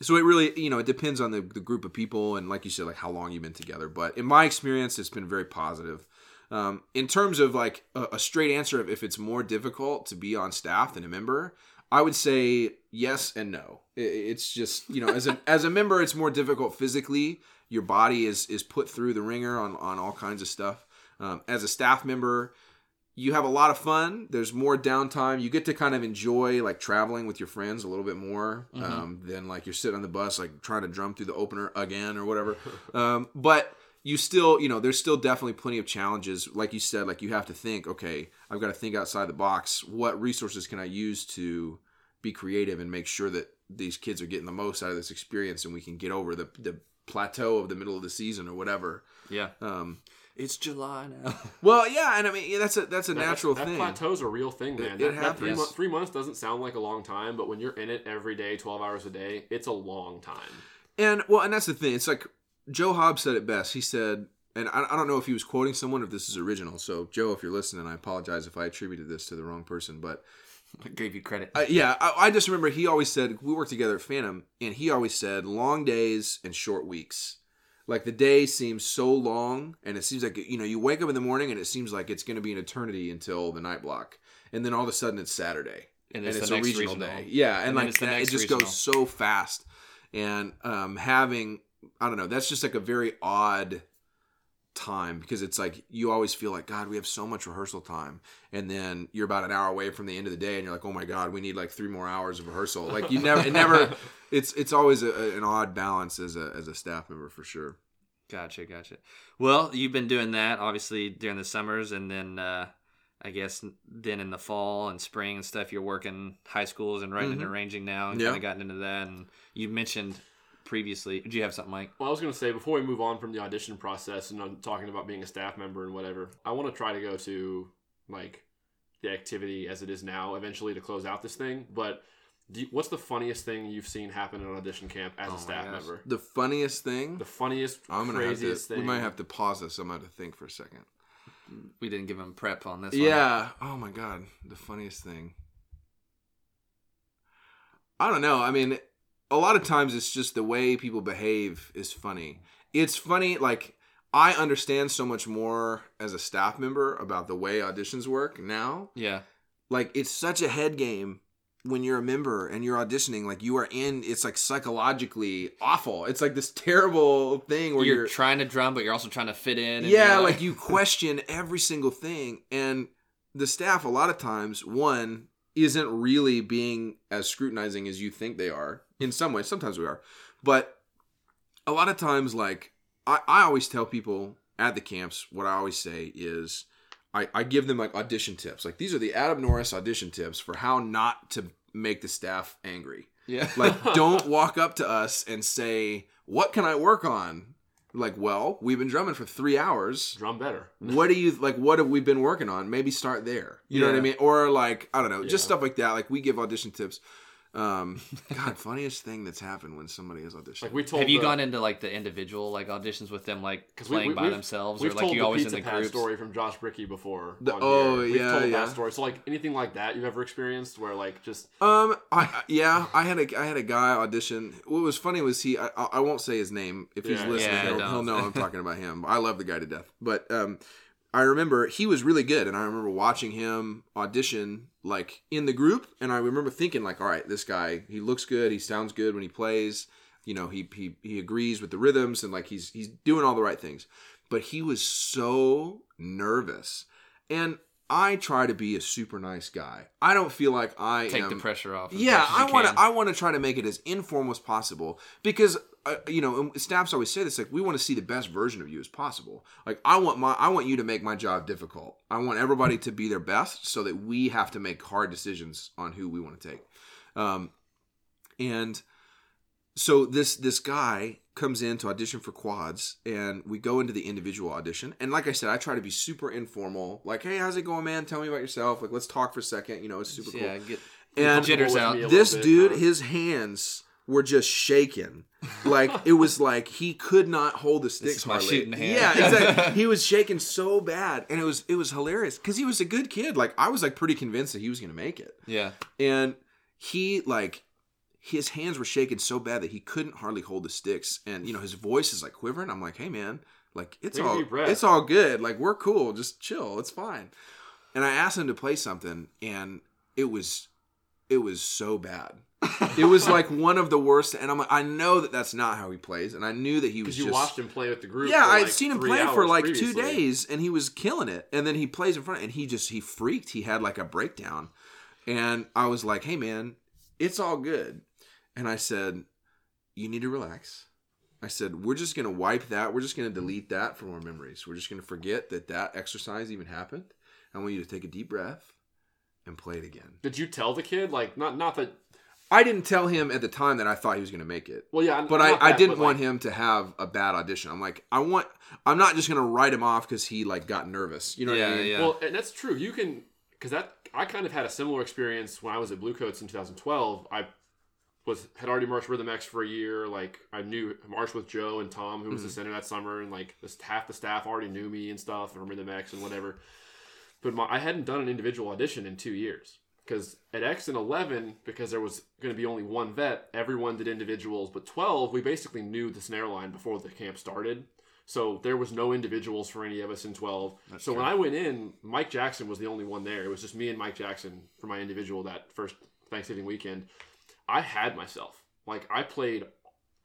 so it really, you know, it depends on the, the group of people and like you said, like how long you've been together. But in my experience, it's been very positive. Um, in terms of like a, a straight answer of if it's more difficult to be on staff than a member, I would say yes and no. It, it's just, you know, as a, as a member, it's more difficult physically. Your body is is put through the ringer on, on all kinds of stuff. Um, as a staff member, you have a lot of fun. There's more downtime. You get to kind of enjoy like traveling with your friends a little bit more um, mm-hmm. than like you're sitting on the bus like trying to drum through the opener again or whatever. Um, but you still, you know, there's still definitely plenty of challenges. Like you said, like you have to think, okay, I've got to think outside the box. What resources can I use to be creative and make sure that these kids are getting the most out of this experience and we can get over the the plateau of the middle of the season or whatever. Yeah. Um, it's July now. Well, yeah, and I mean yeah, that's a that's a no, natural that, that thing. That plateau's a real thing, man. It, that, it that three, mo- three months doesn't sound like a long time, but when you're in it every day, twelve hours a day, it's a long time. And well, and that's the thing. It's like Joe Hobbs said it best. He said, and I, I don't know if he was quoting someone, if this is original. So Joe, if you're listening, I apologize if I attributed this to the wrong person, but I gave you credit. I, yeah, I, I just remember he always said, we worked together at Phantom, and he always said long days and short weeks. Like the day seems so long, and it seems like, you know, you wake up in the morning, and it seems like it's going to be an eternity until the night block. And then all of a sudden, it's Saturday. And it's, and it's a regional, regional day. Yeah, and, and like that, it just regional. goes so fast. And um, having, I don't know, that's just like a very odd time because it's like you always feel like, God, we have so much rehearsal time, and then you're about an hour away from the end of the day and you're like, oh my God, we need like three more hours of rehearsal. Like you never it never it's it's always a, an odd balance as a as a staff member for sure. Gotcha, gotcha. Well, you've been doing that obviously during the summers, and then uh I guess then in the fall and spring and stuff you're working high schools and writing mm-hmm. and arranging now and yeah. kind of gotten into that, and you mentioned previously, do you have something, Mike? Well, I was going to say, before we move on from the audition process and I'm talking about being a staff member and whatever, I want to try to go to like the activity as it is now eventually to close out this thing. But do you, what's the funniest thing you've seen happen at an audition camp as oh a staff member? The funniest thing? The funniest, I'm gonna craziest to, thing. We might have to pause this. I'm going to think for a second. We didn't give him prep on this yeah. one. Yeah. Oh my God. The funniest thing. I don't know. I mean, a lot of times it's just the way people behave is funny. It's funny, like, I understand so much more as a staff member about the way auditions work now. Yeah. Like, it's such a head game when you're a member and you're auditioning. Like, you are in, it's, like, psychologically awful. It's, like, this terrible thing where you're... You're trying to drum, but you're also trying to fit in. And yeah, like... like, you question every single thing. And the staff, a lot of times, one, isn't really being as scrutinizing as you think they are. In some ways, sometimes we are. But a lot of times, like, I, I always tell people at the camps, what I always say is I, I give them, like, audition tips. Like, these are the Adam Norris audition tips for how not to make the staff angry. Yeah. Like, don't walk up to us and say, what can I work on? Like, well, we've been drumming for three hours. Drum better. What do you, like, what have we been working on? Maybe start there. You yeah. know what I mean? Or, like, I don't know, yeah. just stuff like that. Like, we give audition tips. Um, God, funniest thing that's happened when somebody is auditioning. Like we told have you the, gone into like the individual like auditions with them like playing we, we, by themselves we've or like you always in the group story from Josh Bricky before? The, oh here. We've yeah, told yeah. that story. So like anything like that you've ever experienced where like just um I yeah I had a I had a guy audition. What was funny was he I, I won't say his name if yeah. he's listening yeah, he'll, he'll know I'm talking about him. I love the guy to death, but um I remember he was really good, and I remember watching him audition like in the group, and I remember thinking like, all right, this guy, he looks good, he sounds good when he plays, you know, he he he agrees with the rhythms, and like he's he's doing all the right things. But he was so nervous, and I try to be a super nice guy. I don't feel like I take am, the pressure off. Yeah, I want to. I want to try to make it as informal as possible because uh, you know, and staffs always say this, like, we want to see the best version of you as possible. Like I want my, I want you to make my job difficult. I want everybody to be their best so that we have to make hard decisions on who we want to take. Um, and so this this guy comes in to audition for quads, and we go into the individual audition. And like I said, I try to be super informal. Like, hey, how's it going, man? Tell me about yourself. Like, let's talk for a second. You know, it's super cool. Yeah, get and jitters out. This bit, dude, man. His hands were just shaking. Like, it was like he could not hold the sticks. This is my shooting hand. Yeah, exactly. He was shaking so bad, and it was it was hilarious because he was a good kid. Like, I was like pretty convinced that he was going to make it. Yeah, and he like. His hands were shaking so bad that he couldn't hardly hold the sticks, and you know his voice is like quivering. I'm like, hey man, like it's all it's all good. Like we're cool, just chill, it's fine. And I asked him to play something, and it was it was so bad. It was like one of the worst. And I'm like, I know that that's not how he plays, and I knew that he was. Because you just, watched him play with the group. Yeah, I had like seen him play for like previously. two days, and he was killing it. And then he plays in front, and he just he freaked. He had like a breakdown, and I was like, hey man, it's all good. And I said, you need to relax. I said, we're just going to wipe that. We're just going to delete that from our memories. We're just going to forget that that exercise even happened. I want you to take a deep breath and play it again. Did you tell the kid? Like, not not that... I didn't tell him at the time that I thought he was going to make it. Well, yeah. I'm, but I, that, I didn't but want like... him to have a bad audition. I'm like, I want... I'm not just going to write him off because he, like, got nervous. You know yeah, what I mean? Yeah. Well, and that's true. You can... Because that... I kind of had a similar experience when I was at Blue Coats in two thousand twelve. I... Was had already marched Rhythm X for a year. Like I knew marched with Joe and Tom, who was mm-hmm. the center that summer, and like half the staff already knew me and stuff from Rhythm X and whatever. But my, I hadn't done an individual audition in two years because at X and eleven, because there was going to be only one vet, everyone did individuals. But twelve, we basically knew the snare line before the camp started, so there was no individuals for any of us in twelve. That's so true. When I went in, Mike Jackson was the only one there. It was just me and Mike Jackson for my individual that first Thanksgiving weekend. I had myself. Like I played,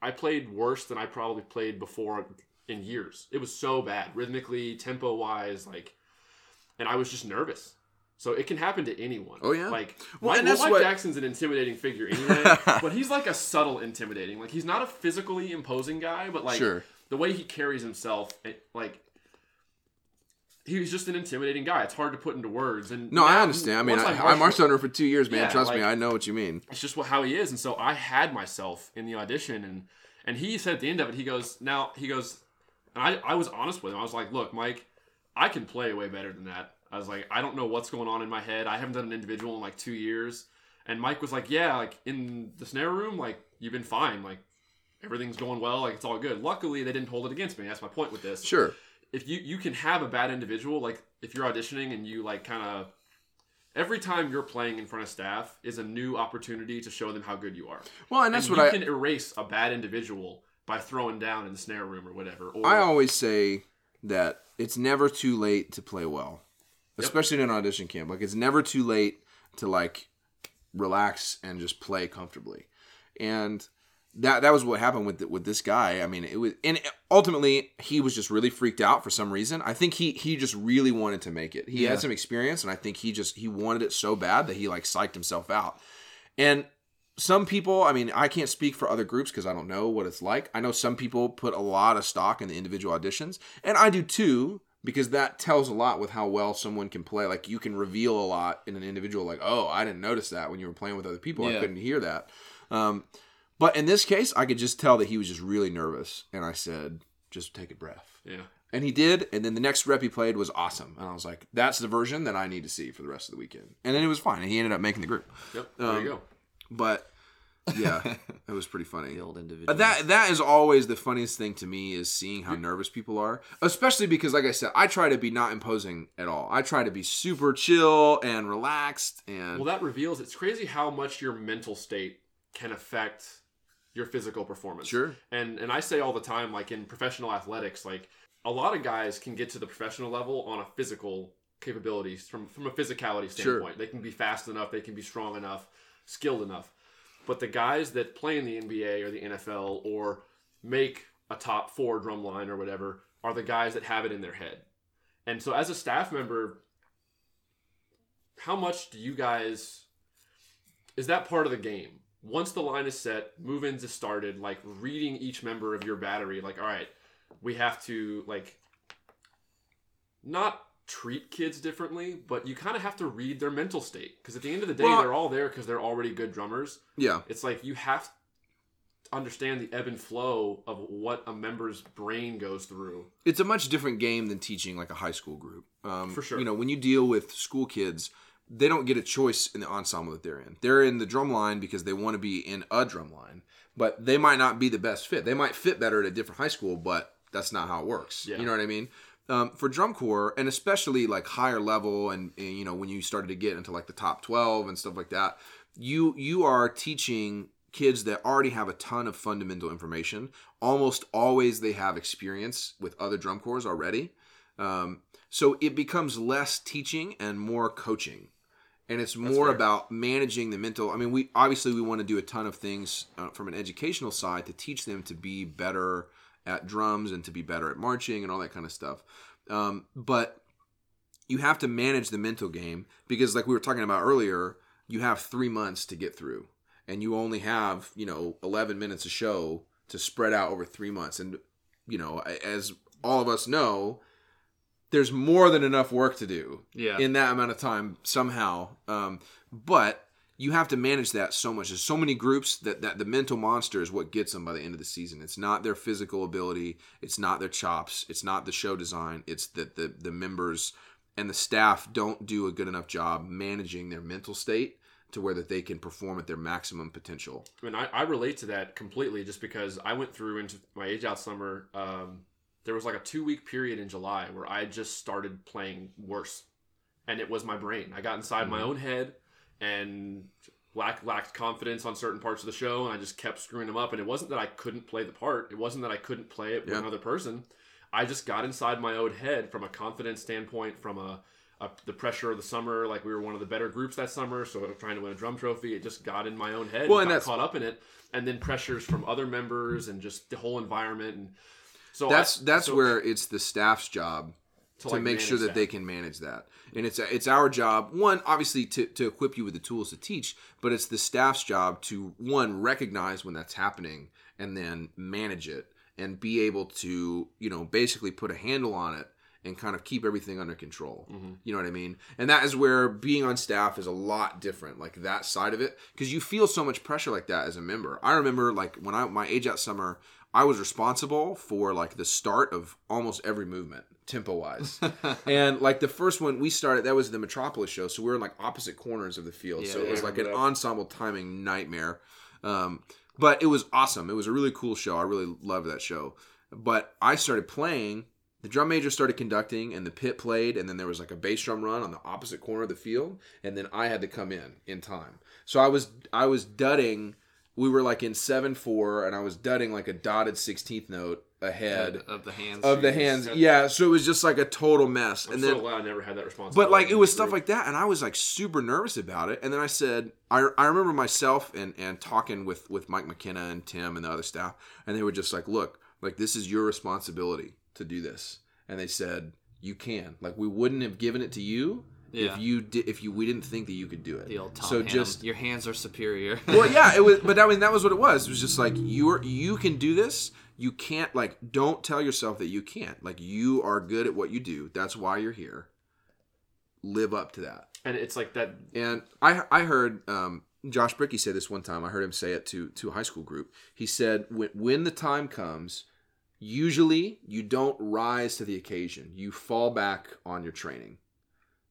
I played worse than I probably played before in years. It was so bad, rhythmically, tempo wise, like, and I was just nervous. So it can happen to anyone. Oh yeah. Like, well, Mike, and that's well, Mike what... Jackson's an intimidating figure anyway, but he's like a subtle intimidating. Like he's not a physically imposing guy, but like sure. The way he carries himself, it, like. He was just an intimidating guy. It's hard to put into words. And no, I understand. I mean, I, I, marched, I marched under him for two years, man. Yeah, Trust like, me, I know what you mean. It's just what, how he is. And so I had myself in the audition. And, and he said at the end of it, he goes, now, he goes, and I, I was honest with him. I was like, look, Mike, I can play way better than that. I was like, I don't know what's going on in my head. I haven't done an individual in like two years. And Mike was like, yeah, like in the snare room, like you've been fine. Like everything's going well. Like it's all good. Luckily, they didn't hold it against me. That's my point with this. Sure. If you, you can have a bad individual, like if you're auditioning and you like kind of, every time you're playing in front of staff is a new opportunity to show them how good you are. Well, and that's and what you I... You can erase a bad individual by throwing down in the snare room or whatever. Or, I always say that it's never too late to play well, yep. Especially in an audition camp. Like it's never too late to like relax and just play comfortably. And... That that was what happened with with this guy. I mean, it was, and ultimately he was just really freaked out for some reason. I think he he just really wanted to make it. He yeah. had some experience, and I think he just he wanted it so bad that he like psyched himself out. And some people, I mean, I can't speak for other groups because I don't know what it's like. I know some people put a lot of stock in the individual auditions, and I do too. Because that tells a lot with how well someone can play. Like you can reveal a lot in an individual. Like, oh, I didn't notice that when you were playing with other people. Yeah. I couldn't hear that. Um, But in this case, I could just tell that he was just really nervous. And I said, just take a breath. Yeah. And he did. And then the next rep he played was awesome. And I was like, that's the version that I need to see for the rest of the weekend. And then it was fine. And he ended up making the group. Yep. There um, you go. But yeah, it was pretty funny. The old individual. That, that is always the funniest thing to me is seeing how nervous people are. Especially because, like I said, I try to be not imposing at all. I try to be super chill and relaxed. And Well, that reveals it's crazy how much your mental state can affect... your physical performance. Sure. And and I say all the time, like in professional athletics, like a lot of guys can get to the professional level on a physical capabilities from, from a physicality standpoint. Sure. They can be fast enough. They can be strong enough, skilled enough. But the guys that play in the N B A or the N F L or make a top four drum line or whatever are the guys that have it in their head. And so as a staff member, how much do you guys... Is that part of the game? Once the line is set, move-ins is started, like reading each member of your battery, like, all right, we have to, like, not treat kids differently, but you kind of have to read their mental state. Because at the end of the day, well, they're all there because they're already good drummers. Yeah. It's like you have to understand the ebb and flow of what a member's brain goes through. It's a much different game than teaching, like, a high school group. Um, For sure. You know, when you deal with school kids... They don't get a choice in the ensemble that they're in. They're in the drum line because they want to be in a drum line, but they might not be the best fit. They might fit better at a different high school, but that's not how it works. Yeah. You know what I mean? Um, for drum corps, and especially like higher level and, and, you know, when you started to get into like the top twelve and stuff like that, you you are teaching kids that already have a ton of fundamental information. Almost always they have experience with other drum corps already. Um, so it becomes less teaching and more coaching. And it's more about managing the mental. I mean, we obviously we want to do a ton of things uh, from an educational side to teach them to be better at drums and to be better at marching and all that kind of stuff. Um, but you have to manage the mental game because, like we were talking about earlier, you have three months to get through, and you only have you know eleven minutes a show to spread out over three months. And you know, as all of us know, there's more than enough work to do yeah. in that amount of time somehow. Um, but you have to manage that so much. There's so many groups that, that the mental monster is what gets them by the end of the season. It's not their physical ability. It's not their chops. It's not the show design. It's that the, the members and the staff don't do a good enough job managing their mental state to where that they can perform at their maximum potential. I mean, I, I relate to that completely just because I went through into my age-out summer um, – there was like a two-week period in July where I just started playing worse. And it was my brain. I got inside mm-hmm. my own head and lack, lacked confidence on certain parts of the show, and I just kept screwing them up. And it wasn't that I couldn't play the part. It wasn't that I couldn't play it with yeah. another person. I just got inside my own head from a confidence standpoint, from a, a the pressure of the summer. Like, we were one of the better groups that summer, so I was trying to win a drum trophy. It just got in my own head well, and, and got that's... caught up in it. And then pressures from other members and just the whole environment and... So that's I, that's so where it's the staff's job to, to like make sure that, that they can manage that. And it's it's our job, one, obviously to, to equip you with the tools to teach, but it's the staff's job to, one, recognize when that's happening and then manage it and be able to, you know, basically put a handle on it and kind of keep everything under control. Mm-hmm. You know what I mean? And that is where being on staff is a lot different, like that side of it, because you feel so much pressure like that as a member. I remember like when I my age out summer, I was responsible for like the start of almost every movement, tempo-wise. And like the first one we started, that was the Metropolis show. So we were in like opposite corners of the field. Yeah, so it was like an ensemble timing nightmare. Um, but it was awesome. It was a really cool show. I really loved that show. But I started playing. The drum major started conducting and the pit played, and then there was like a bass drum run on the opposite corner of the field. And then I had to come in in time. So I was I was dudding... We were like in seven four, and I was dudding like a dotted sixteenth note ahead of the hands. Of the hands, yeah. So it was just like a total mess. I'm and then, so glad I never had that responsibility. But like it was stuff like that, and I was like super nervous about it. And then I said, I I remember myself and, and talking with, with Mike McKenna and Tim and the other staff, and they were just like, look, like this is your responsibility to do this. And they said, you can. Like we wouldn't have given it to you. Yeah. If you did, if you we didn't think that you could do it, the old Tom so Ham. Just your hands are superior. Well, yeah, it was, but I mean that was what it was. It was just like you are, you can do this. You can't like don't tell yourself that you can't. Like you are good at what you do. That's why you're here. Live up to that. And it's like that. And I I heard um, Josh Brickey say this one time. I heard him say it to to a high school group. He said when when the time comes, usually you don't rise to the occasion. You fall back on your training.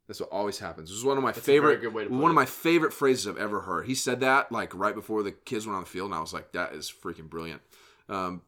That's what always happens. This is one of my That's favorite, one of my favorite phrases I've ever heard. He said that like right before the kids went on the field, and I was like, "That is freaking brilliant." Um,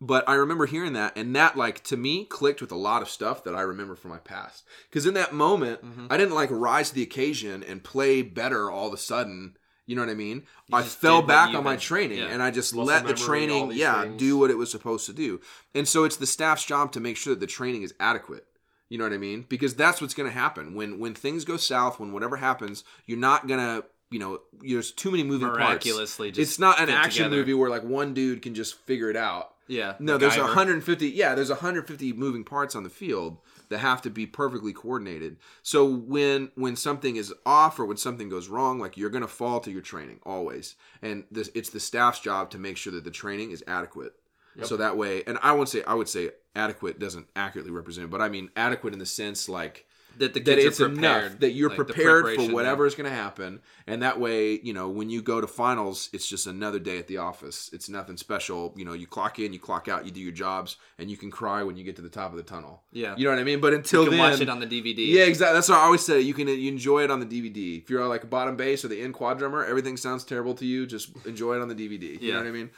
but I remember hearing that, and that like to me clicked with a lot of stuff that I remember from my past. Because in that moment, mm-hmm. I didn't like rise to the occasion and play better all of a sudden. You know what I mean? You I fell back on my training, yeah. and I just Muscle let the training, yeah, things. do what it was supposed to do. And so it's the staff's job to make sure that the training is adequate. You know what I mean? Because that's what's going to happen. When when things go south, when whatever happens, you're not going to, you know, there's too many moving Miraculously parts. Just it's not an action together. movie where like one dude can just figure it out. Yeah. No, there's MacGyver. one hundred fifty. Yeah, there's one hundred fifty moving parts on the field that have to be perfectly coordinated. So when when something is off or when something goes wrong, like you're going to fall to your training always. And this, it's the staff's job to make sure that the training is adequate. Yep. So that way, and I would say I would say adequate doesn't accurately represent it, but I mean adequate in the sense like that the kids that it's are prepared, enough that you're like prepared for whatever is going to happen, and that way, you know, when you go to finals, it's just another day at the office. It's nothing special. You know, you clock in, you clock out, you do your jobs, and you can cry when you get to the top of the tunnel. Yeah, you know what I mean. But until you can then, watch it on the D V D. Yeah, exactly. That's what I always say. You can you enjoy it on the D V D. If you're like a bottom bass or the end quad drummer, everything sounds terrible to you. Just enjoy it on the D V D. Yeah. You know what I mean.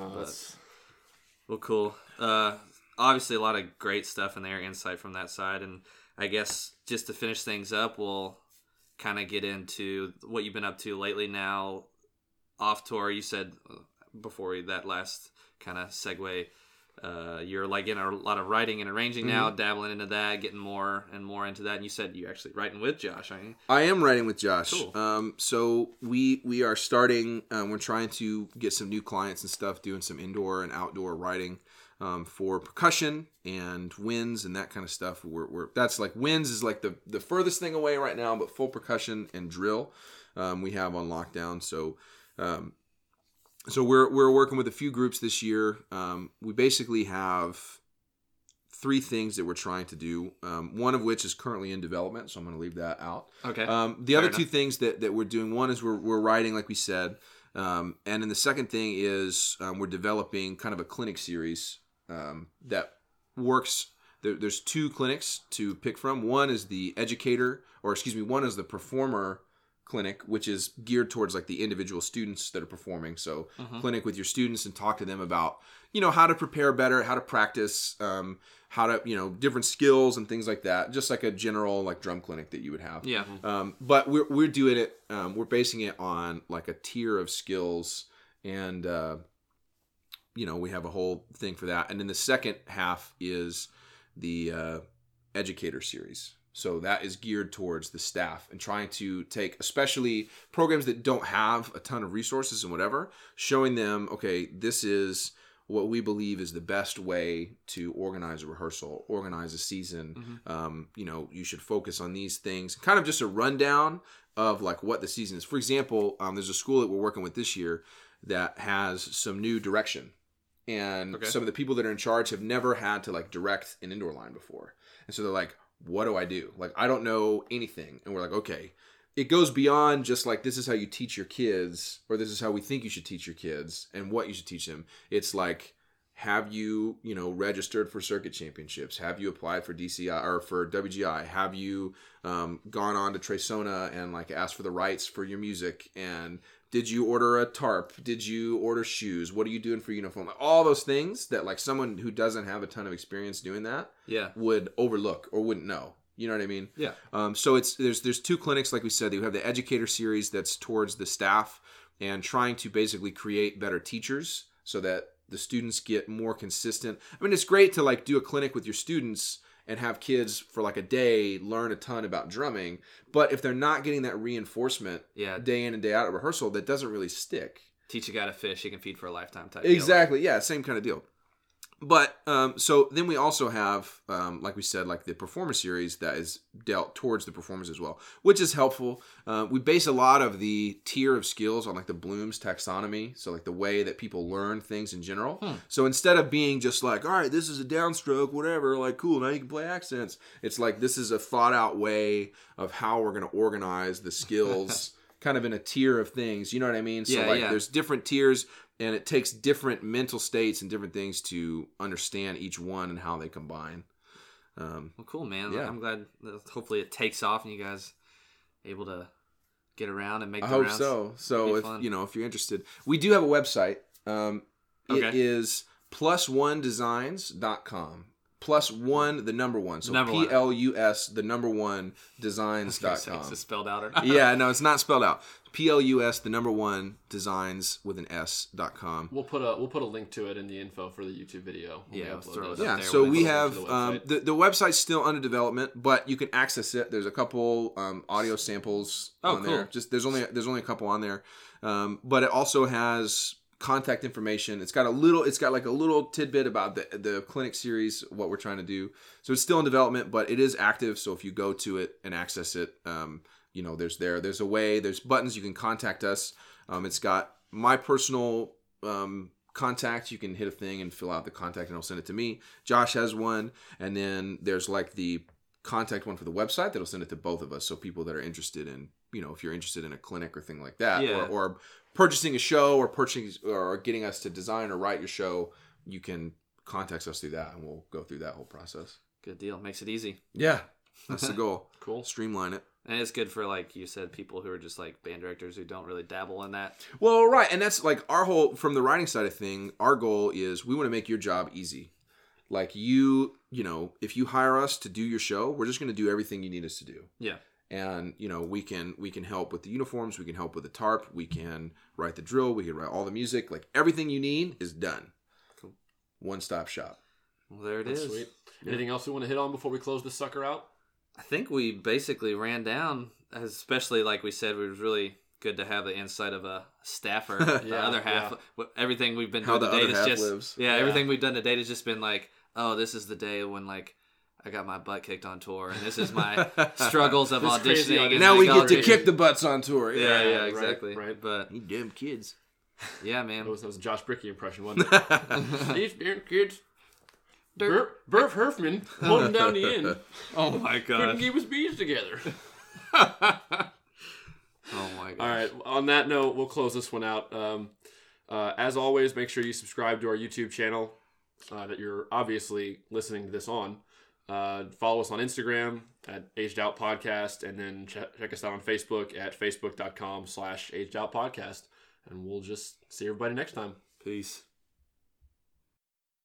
Oh, that's well, cool. Uh, obviously, a lot of great stuff in there, insight from that side. And I guess just to finish things up, we'll kind of get into what you've been up to lately now. Off tour, you said before that last kind of segue, uh, you're like in a lot of writing and arranging mm-hmm. now, dabbling into that, getting more and more into that. And you said you're actually writing with Josh, aren't you? I am writing with Josh. Cool. Um, so we we are starting, um, we're trying to get some new clients and stuff, doing some indoor and outdoor writing. Um, for percussion and winds and that kind of stuff. We're, we're that's like winds is like the, the furthest thing away right now, but full percussion and drill um, we have on lockdown. So um, so we're we're working with a few groups this year. Um, we basically have three things that we're trying to do, um, one of which is currently in development, so I'm going to leave that out. Okay. Um, the Fair other enough. two things that, that we're doing, one is we're we're writing, like we said, um, and then the second thing is um, we're developing kind of a clinic series. Um, that works. There, there's two clinics to pick from. One is the educator, or excuse me, one is the performer clinic, which is geared towards like the individual students that are performing. So uh-huh. clinic with your students and talk to them about, you know, how to prepare better, how to practice, um, how to, you know, different skills and things like that. Just like a general like drum clinic that you would have. Yeah. Um, but we're, we're doing it. Um, we're basing it on like a tier of skills and, uh, you know, we have a whole thing for that. And then the second half is the uh, educator series. So that is geared towards the staff and trying to take, especially programs that don't have a ton of resources and whatever, showing them, okay, this is what we believe is the best way to organize a rehearsal, organize a season. Mm-hmm. Um, you know, you should focus on these things. Kind of just a rundown of like what the season is. For example, um, there's a school that we're working with this year that has some new direction. And okay. some of the people that are in charge have never had to like direct an indoor line before. And so they're like, what do I do? Like, I don't know anything. And we're like, okay, it goes beyond just like, this is how you teach your kids, or this is how we think you should teach your kids and what you should teach them. It's like, have you, you know, registered for circuit championships? Have you applied for D C I or for W G I? Have you um, gone on to Tresona and like asked for the rights for your music? And did you order a tarp? Did you order shoes? What are you doing for uniform? All those things that like someone who doesn't have a ton of experience doing that yeah. would overlook or wouldn't know. You know what I mean? Yeah. Um, so it's there's there's two clinics, like we said. You have the educator series that's towards the staff and trying to basically create better teachers so that the students get more consistent. I mean, it's great to like do a clinic with your students and have kids for like a day learn a ton about drumming. But if they're not getting that reinforcement yeah. day in and day out at rehearsal, that doesn't really stick. Teach a guy to fish, he can feed for a lifetime type Exactly, deal. Yeah, same kind of deal. But um, so then we also have, um, like we said, like the performer series that is dealt towards the performers as well, which is helpful. Uh, we base a lot of the tier of skills on like the Bloom's taxonomy. So like the way that people learn things in general. Hmm. So instead of being just like, all right, this is a downstroke, whatever, like cool, now you can play accents. It's like this is a thought out way of how we're going to organize the skills kind of in a tier of things. You know what I mean? So yeah, like yeah. there's different tiers. And it takes different mental states and different things to understand each one and how they combine. Um, well, cool, man. Yeah. I'm glad that hopefully it takes off and you guys are able to get around and make the rounds. I hope so. So, if, you know, if you're interested. We do have a website. Um, okay. It is plus one designs dot com. plus one, the number one. So number P L U S, one. the number one, designs dot com. Is it spelled out or not? Yeah, no, it's not spelled out. P L U S, the number one, designs with an S dot com. We'll put a we'll put a link to it in the info for the YouTube video. Yeah, let's throw it up there. So we have the, um, the the website's still under development, but you can access it. There's a couple um, audio samples oh, on cool. there. Just there's only there's only a couple on there, um, but it also has contact information. It's got a little. It's got like a little tidbit about the the clinic series, what we're trying to do. So it's still in development, but it is active. So if you go to it and access it. Um, You know, there's there, there's a way, there's buttons. You can contact us. Um, it's got my personal um, contact. You can hit a thing and fill out the contact, and it'll send it to me. Josh has one, and then there's like the contact one for the website that'll send it to both of us. So people that are interested in, you know, if you're interested in a clinic or thing like that, yeah. or, or purchasing a show, or purchasing or getting us to design or write your show, you can contact us through that, and we'll go through that whole process. Good deal. Makes it easy. Yeah, that's the goal. Cool. Streamline it. And it's good for, like you said, people who are just like band directors who don't really dabble in that. Well, right. And that's like our whole, from the writing side of thing, our goal is we want to make your job easy. Like you, you know, if you hire us to do your show, we're just going to do everything you need us to do. Yeah. And, you know, we can, we can help with the uniforms. We can help with the tarp. We can write the drill. We can write all the music. Like everything you need is done. Cool. One-stop shop. Well, there it that's is. Sweet. Yeah. Anything else we want to hit on before we close this sucker out? I think we basically ran down, especially like we said, it was really good to have the insight of a staffer. yeah, the other half, yeah. everything we've been doing today is just, lives. Yeah, yeah, everything we've done today has just been like, oh, this is the day when like I got my butt kicked on tour, and this is my struggles of auditioning. And now we get to kick the butts on tour. Yeah, yeah, yeah, yeah exactly. Right, right. But you damn kids. Yeah, man. That was, that was a Josh Bricky impression, wasn't it? These damn kids. Bur- Burf Herfman holding down the end. Oh my god! Couldn't keep his bees together. Oh my god! All right. On that note, we'll close this one out. Um, uh, as always, make sure you subscribe to our YouTube channel uh, that you're obviously listening to this on. Uh, follow us on Instagram at Aged Out Podcast, and then ch- check us out on Facebook at facebook dot com slash Aged Out Podcast. And we'll just see everybody next time. Peace.